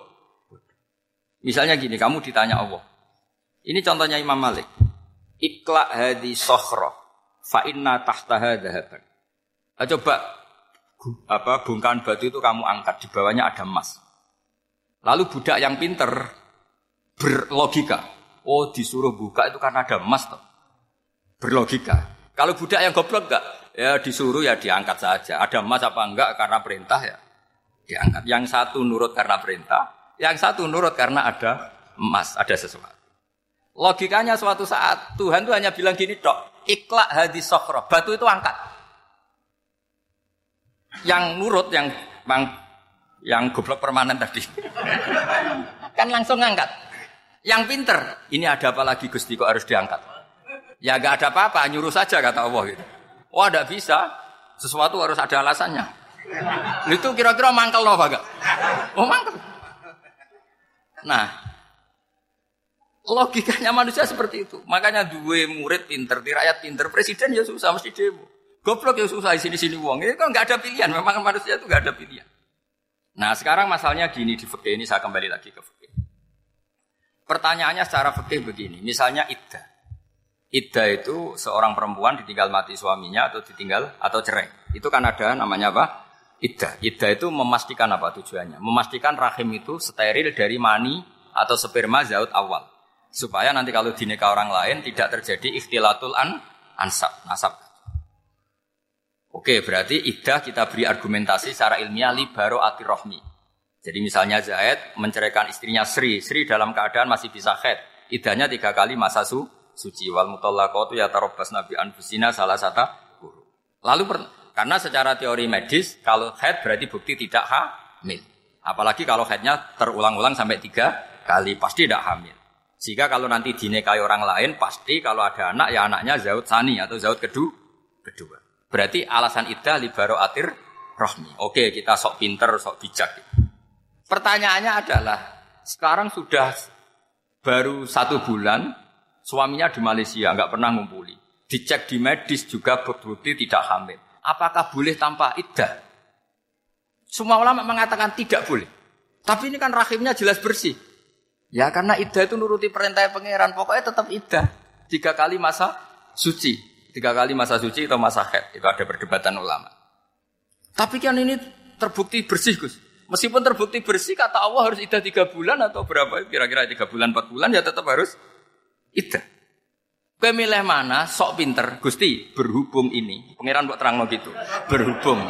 Misalnya gini, kamu ditanya Allah. Ini contohnya Imam Malik. Iqla hadhi sokhra fa inna tahtaha dhahaban. Nah, coba apa bongkahan batu itu kamu angkat, di bawahnya ada emas. Lalu budak yang pinter berlogika. Oh, disuruh buka itu karena ada emas toh. Berlogika. Kalau budak yang goblok enggak? Ya disuruh ya diangkat saja. Ada emas apa enggak karena perintah ya diangkat. Yang satu nurut karena perintah, yang satu nurut karena ada emas, ada sesuatu. Logikanya suatu saat Tuhan tuh hanya bilang gini tok, iqla hadis sokhra, batu itu angkat. Yang nurut yang bang, yang goblok permanen tadi. Kan langsung ngangkat. Yang pinter, ini ada apa lagi Gusti kok harus diangkat? Ya gak ada apa-apa, nyuruh saja kata Allah gitu. Wah gak bisa, sesuatu harus ada alasannya. Itu kira-kira mangkel loh Pak. Oh mangkel. Nah, logikanya manusia seperti itu. Makanya dua murid pinter, di rakyat pinter, presiden ya susah mesti demo. Goblok ya susah, sini-sini uang. Ini kan gak ada pilihan, memang manusia itu gak ada pilihan. Nah sekarang masalahnya gini di fikih ini, saya kembali lagi ke fikih. Pertanyaannya secara fikih begini, misalnya iddah. Iddah itu seorang perempuan ditinggal mati suaminya atau ditinggal atau cerai. Itu kan ada namanya apa? Iddah. Iddah itu memastikan apa tujuannya? Memastikan rahim itu steril dari mani atau sperma zaud awal. Supaya nanti kalau dinikah orang lain tidak terjadi ikhtilatul an ansab, nasab. Oke, berarti iddah kita beri argumentasi secara ilmiah li baro atir rahmi. Jadi misalnya Zahid menceraikan istrinya Sri. Sri dalam keadaan masih bisa haid. Idahnya tiga kali masa su, suci. Wal mutallaqatu yatarabbasna bi anfusina salasata quru. Lalu per- karena secara teori medis kalau haid berarti bukti tidak hamil. Apalagi kalau haidnya terulang-ulang sampai tiga kali pasti tidak hamil. Sehingga kalau nanti dinikahi orang lain pasti kalau ada anak ya anaknya zaud tsani atau zaud kedu, kedua. Berarti alasan iddah li baro atir rahmi. Oke, kita sok pinter, sok bijak. Pertanyaannya adalah, sekarang sudah baru satu bulan, suaminya di Malaysia, nggak pernah ngumpuli. Dicek di medis juga berbukti tidak hamil. Apakah boleh tanpa iddah? Semua ulama mengatakan tidak boleh. Tapi ini kan rahimnya jelas bersih. Ya karena iddah itu nuruti perintah pangeran, pokoknya tetap iddah. Tiga kali masa suci. Tiga kali masa suci atau masa haid. Itu ada perdebatan ulama. Tapi kan ini terbukti bersih, Gus. Meskipun terbukti bersih, kata Allah harus iddah tiga bulan atau berapa, kira-kira tiga bulan, empat bulan, ya tetap harus iddah. Kau milih mana, sok pinter. Gusti, berhubung ini. Pengiran buat terang begitu. Berhubung.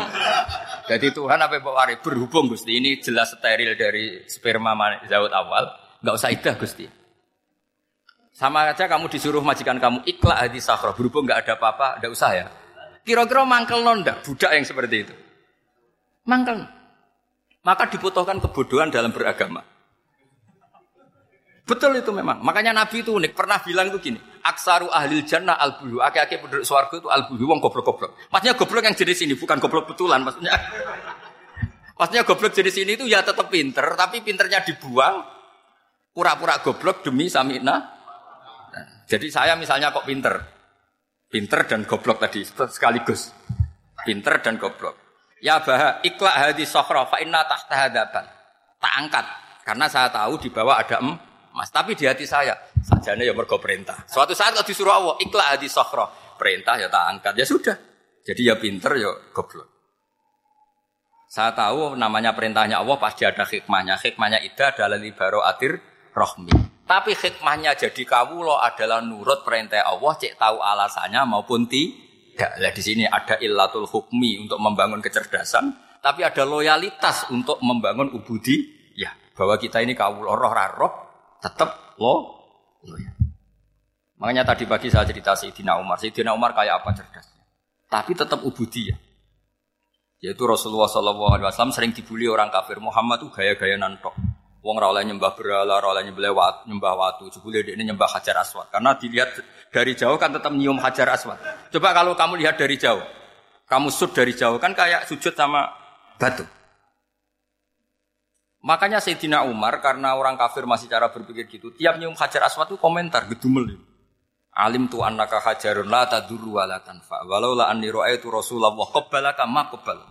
Jadi Tuhan apa yang wari? Berhubung, Gusti. Ini jelas steril dari sperma zaud awal. Enggak usah iddah, Gusti. Sama aja kamu disuruh majikan kamu, ikhla hadi sahra. Berhubung enggak ada apa-apa, enggak usah ya. Kira-kira mangkel nonda, budak yang seperti itu. Mangkel. Maka dibutuhkan kebodohan dalam beragama. Betul itu memang. Makanya Nabi itu unik. Pernah bilang itu gini. Aksaru ahlil jannah al-buhu. Aki-aki penduduk swarga itu al-buhu. Wong goblok-goblok. Maksudnya goblok yang jenis ini. Bukan goblok betulan. Maksudnya maksudnya goblok jenis ini itu ya tetap pinter. Tapi pinternya dibuang. Pura-pura goblok demi samina. Nah, jadi saya misalnya kok pinter. Pinter dan goblok tadi. Sekaligus. Pinter dan goblok. Ya bah, ikhla hadi sokhra fa inna tahtaha dhaban. Tak angkat karena saya tahu di bawah ada emas, tapi di hati saya sajane ya mergo perintah. Suatu saat kalau disuruh Allah, ikhla hadi sokhra, perintah ya tak angkat, ya sudah. Jadi ya pinter ya goblok. Saya tahu namanya perintahnya Allah pasti ada hikmahnya. Hikmahnya iddah adalah li baro atir rahmi. Tapi hikmahnya jadi kawula adalah nurut perintah Allah, cek tahu alasannya maupun ti. tidak. Nah, di sini ada illatul hukmi untuk membangun kecerdasan, tapi ada loyalitas untuk membangun ubudi. Ya, bahwa kita ini kawul roh roh tetap lo. Makanya tadi pagi saya cerita Sayyidina Umar. Sayyidina Umar kayak apa cerdasnya, tapi tetap ubudiyah. Yaitu Rasulullah shallallahu alaihi wasallam sering dibuli orang kafir. Muhammad itu gaya-gaya nantok. Wong ra oleh nyembah berhala, ra oleh nyembah watu, nyembah watu, jebule dekne nyembah Hajar Aswad. Karena dilihat dari jauh kan tetap nyium Hajar Aswad. Coba kalau kamu lihat dari jauh, kamu sud dari jauh kan kayak sujud sama batu. Makanya Sayyidina Umar karena orang kafir masih cara berpikir gitu, tiap nyium Hajar Aswad itu komentar gedumel. Alim tu annaka hajarun la tadurru wa la tanfa. Walau la anni ra'aitu Rasulullah qabbalaka ma qabbal.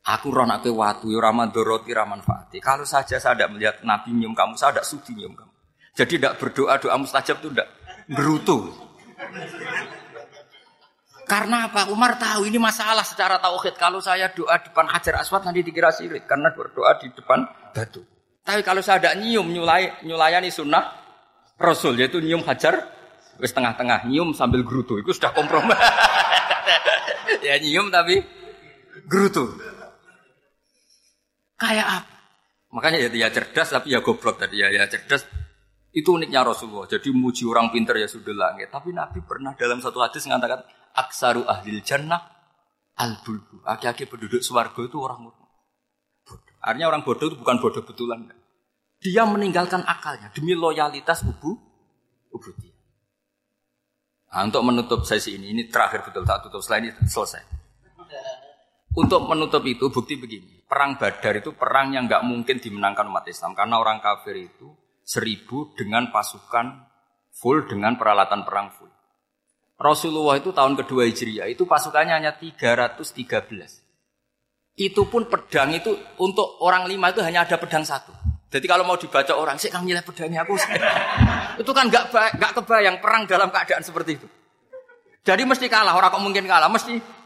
Aku roh nak watu ya raman doroti raman faati. Kalau saja saya tidak melihat Nabi nyium kamu, saya tidak sudi nyium kamu. Jadi tidak berdoa doa mustajab itu tidak berutuh. Karena apa? Umar tahu ini masalah secara tauhid. Kalau saya doa depan Hajar Aswad nanti dikira syirik karena berdoa di depan batu. Tapi kalau saya tidak nyium nyulai nyulayani sunnah Rasul, yaitu nyium Hajar wis tengah-tengah nyium sambil gerutu. Itu sudah kompromi. Ya nyium tapi gerutu. Kayak apa? Makanya ya, ya cerdas tapi ya goblok tadi. Ya, ya cerdas. Itu uniknya Rasulullah. Jadi muji orang pintar ya sudah langit. Tapi Nabi pernah dalam satu hadis mengatakan aksaru ahlil jannah al-bulbu. Aki-aki penduduk swarga itu orang bodoh. Artinya orang bodoh itu bukan bodoh betulan. Kan? Dia meninggalkan akalnya demi loyalitas ubu ubudiyah. Nah, untuk menutup sesi ini, ini terakhir betul tak tutup selain itu selesai. Untuk menutup itu bukti begini. Perang Badar itu perang yang enggak mungkin dimenangkan umat Islam karena orang kafir itu seribu dengan pasukan full dengan peralatan perang full. Rasulullah itu tahun kedua Hijriah itu pasukannya hanya tiga ratus tiga belas. Itu pun pedang itu untuk orang lima itu hanya ada pedang satu. Jadi kalau mau dibaca orang sih kamu nilai pedangnya aku. Itu kan enggak enggak kebayang perang dalam keadaan seperti itu. Jadi mesti kalah, orang kok mungkin kalah, mesti.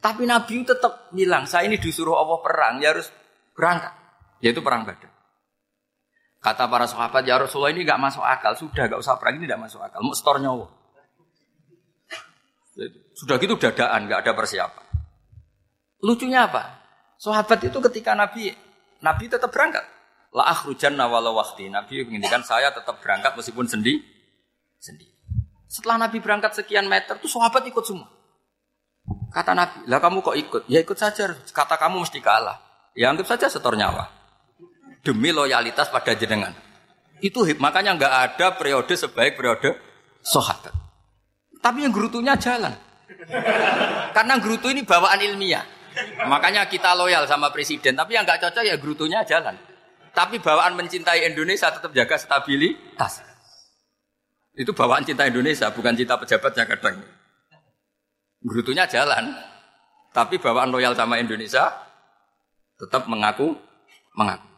Tapi Nabi tetap bilang, saya ini disuruh Allah perang, ya harus berangkat. Yaitu perang Badar. Kata para sahabat, ya Rasulullah ini gak masuk akal. Sudah gak usah perang, ini gak masuk akal. Mau setor nyawa. Sudah gitu dadaan, gak ada persiapan. Lucunya apa? Sahabat itu ketika Nabi, Nabi tetap berangkat. La akhrujanna walau wakti. Nabi menginginkan saya tetap berangkat meskipun sendi. Sendi. Setelah Nabi berangkat sekian meter, tuh sahabat ikut semua. Kata Nabi, lah kamu kok ikut? Ya ikut saja, kata kamu mesti kalah. Ya anggap saja setor nyawa. Demi loyalitas pada jenengan. Itu makanya enggak ada periode sebaik periode sahabat. Tapi yang gerutunya jalan. Karena gerutu ini bawaan ilmiah. Makanya kita loyal sama presiden. Tapi yang enggak cocok ya gerutunya jalan. Tapi bawaan mencintai Indonesia tetap jaga stabilitas. Itu bawaan cinta Indonesia, bukan cinta pejabatnya kadang. Gerutunya jalan, tapi bawaan loyal sama Indonesia tetap mengaku, mengaku.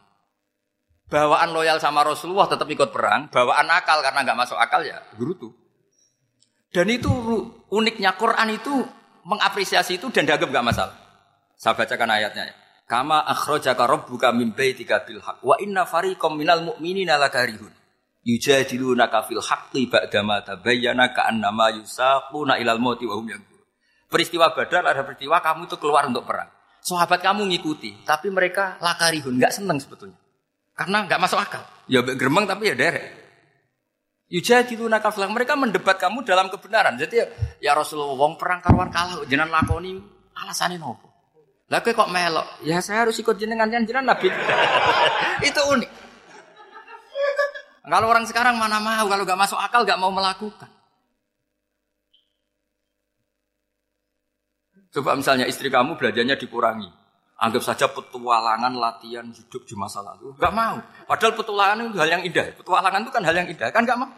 Bawaan loyal sama Rasulullah tetap ikut perang, bawaan akal karena nggak masuk akal ya gerutu. Dan itu uniknya Quran itu mengapresiasi itu dan dianggap nggak masalah. Saya bacakan ayatnya. Kama akhrajaka rabbuka min baitika bil haqq wa inna fariqam minal mu'minina lakarihun. Yujadilunaka fil haqqi ba'dama tabayyana ka'annama yusaquna ilal mauti wa hum yaqulun. Peristiwa Badar ada peristiwa kamu itu keluar untuk perang. Sahabat kamu ngikuti, tapi mereka lakarihun, enggak seneng sebetulnya. Karena enggak masuk akal. Ya gremeng tapi ya derek. Yujadilunaka fil haqqi, mereka mendebat kamu dalam kebenaran. Jadi ya Rasulullah wong perang karuan kalah jenengan lakoni alasane nopo? Lah kowe kok melok? Ya saya harus ikut jenengan jenengan Nabi. Itu unik. Kalau orang sekarang mana mau, kalau enggak masuk akal enggak mau melakukan. Coba misalnya istri kamu belanjanya dikurangi. Anggap saja petualangan latihan hidup di masa lalu. Enggak mau. Padahal petualangan itu hal yang indah. Petualangan itu kan hal yang indah. Kan enggak mau.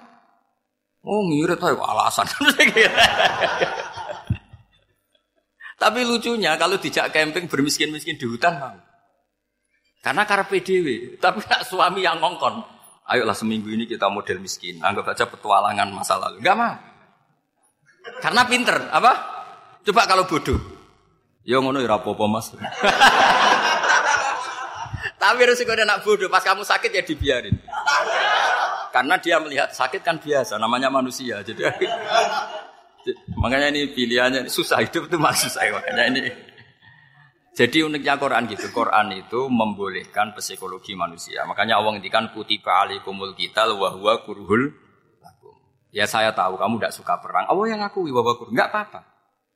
Oh ngirit aja alasan. Tapi lucunya kalau dijak camping bermiskin-miskin di hutan mau. Karena karpe dhewe. Tapi nak suami yang ngongkon. Ayolah seminggu ini kita model miskin. Anggap saja petualangan masa lalu. Enggak mau. Karena pinter. Apa? Coba kalau bodoh. Ya ngono ya apa-apa Mas. Tapi resikonya nak bodoh, pas kamu sakit ya dibiarin. Karena dia melihat sakit kan biasa, namanya manusia. Jadi Makanya ini pilihannya susah, hidup itu masuk saya. Makanya ini. Jadi uniknya Quran gitu. Quran itu membolehkan psikologi manusia. Makanya Allah ngendikan kutiba alaikumul qital wa huwa kurhul lakum. Ya saya tahu kamu tidak suka perang. Allah yang ngakui wa huwa kurhul. Enggak apa-apa.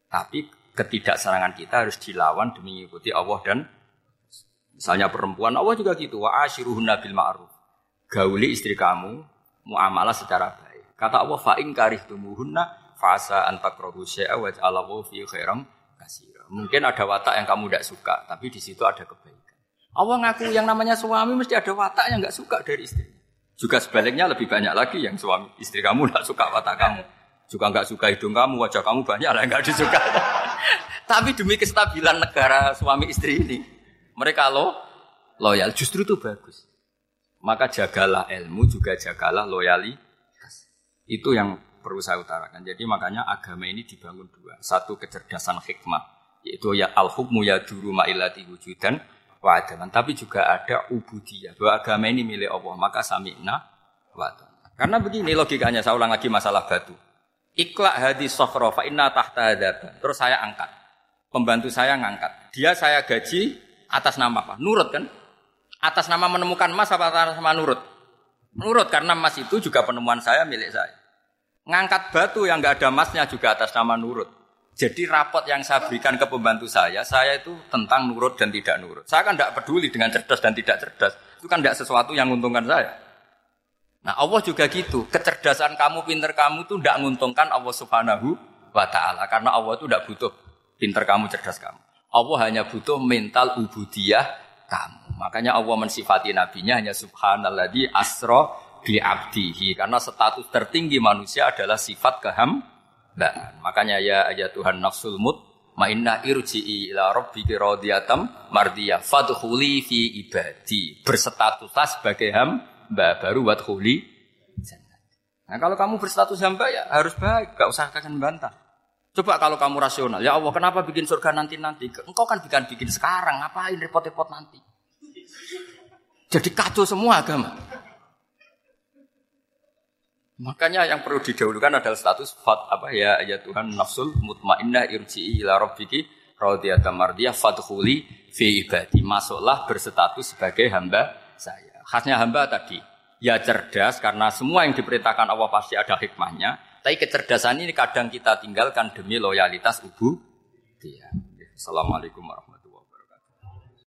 Tapi ketidakserangan kita harus dilawan demi mengikuti Allah dan misalnya perempuan, Allah juga gitu. Wa ashiruhunna bil ma'ruf. Gauli istri kamu muamalah secara baik. Kata Allah fa in karihtumuhunna fa asa an takrahu syai'a wa ja'alallahu fi khairam katsir. Mungkin ada watak yang kamu tidak suka, tapi di situ ada kebaikan. Allah ngaku yang namanya suami mesti ada watak yang tidak suka dari istrinya. Juga sebaliknya lebih banyak lagi yang suami istri kamu tidak suka watak kamu. Juga tidak suka hidung kamu, wajah kamu banyak lah yang tidak disuka. Tapi demi kestabilan negara suami istri ini, mereka lo loyal. Justru itu bagus. Maka jagalah ilmu, juga jagalah loyalitas. Itu yang perlu saya utarakan. Jadi makanya agama ini dibangun dua. Satu kecerdasan hikmah. Yaitu ya al-hukmu ya duru ma'ilati wujudan wa'adaman. Tapi juga ada ubudiyah. Bahwa agama ini milik Allah. Maka sami'na wa'adaman. Karena begini logikanya. Saya ulang lagi masalah batu. Iqla' hadis sokhro fa'inna tahta hadatan. Terus saya angkat. Pembantu saya ngangkat. Dia saya gaji atas nama apa? Nurut kan? Atas nama menemukan emas apa atas nama nurut? Nurut. Karena emas itu juga penemuan saya, milik saya. Ngangkat batu yang gak ada emasnya juga atas nama nurut. Jadi rapot yang saya berikan ke pembantu saya, saya itu tentang nurut dan tidak nurut. Saya kan tidak peduli dengan cerdas dan tidak cerdas. Itu kan tidak sesuatu yang menguntungkan saya. Nah Allah juga gitu. Kecerdasan kamu, pinter kamu itu tidak menguntungkan Allah subhanahu wa ta'ala. Karena Allah itu tidak butuh pinter kamu, cerdas kamu. Allah hanya butuh mental ubudiyah kamu. Makanya Allah mensifati nabinya hanya subhanalladzi asra bi'abdihi. Karena status tertinggi manusia adalah sifat keham. Dan makanya ya ayat Tuhan nafsul mut ma'inna irji'i ila rabbiki radiyatam mardiyah fadkhuli fi ibadi, berstatuslah sebagai hamba baru wadkhuli jannah. Nah kalau kamu berstatus hamba ya harus baik, enggak usah kakan bantah. Coba kalau kamu rasional, ya Allah kenapa bikin surga nanti-nanti? Engkau kan bikin bikin sekarang, ngapain repot-repot nanti? Jadi kacau semua agama. Makanya yang perlu didahulukan adalah status fat apa ya ya Tuhan nafsul mutmainnah irji'i ila rabbiki radiyatan mardiyah fadkhuli fi ibadi, masuklah berstatus sebagai hamba saya. Khasnya hamba tadi ya cerdas karena semua yang diperintahkan Allah pasti ada hikmahnya, tapi kecerdasan ini kadang kita tinggalkan demi loyalitas ubu dia. Assalamualaikum warahmatullahi wabarakatuh.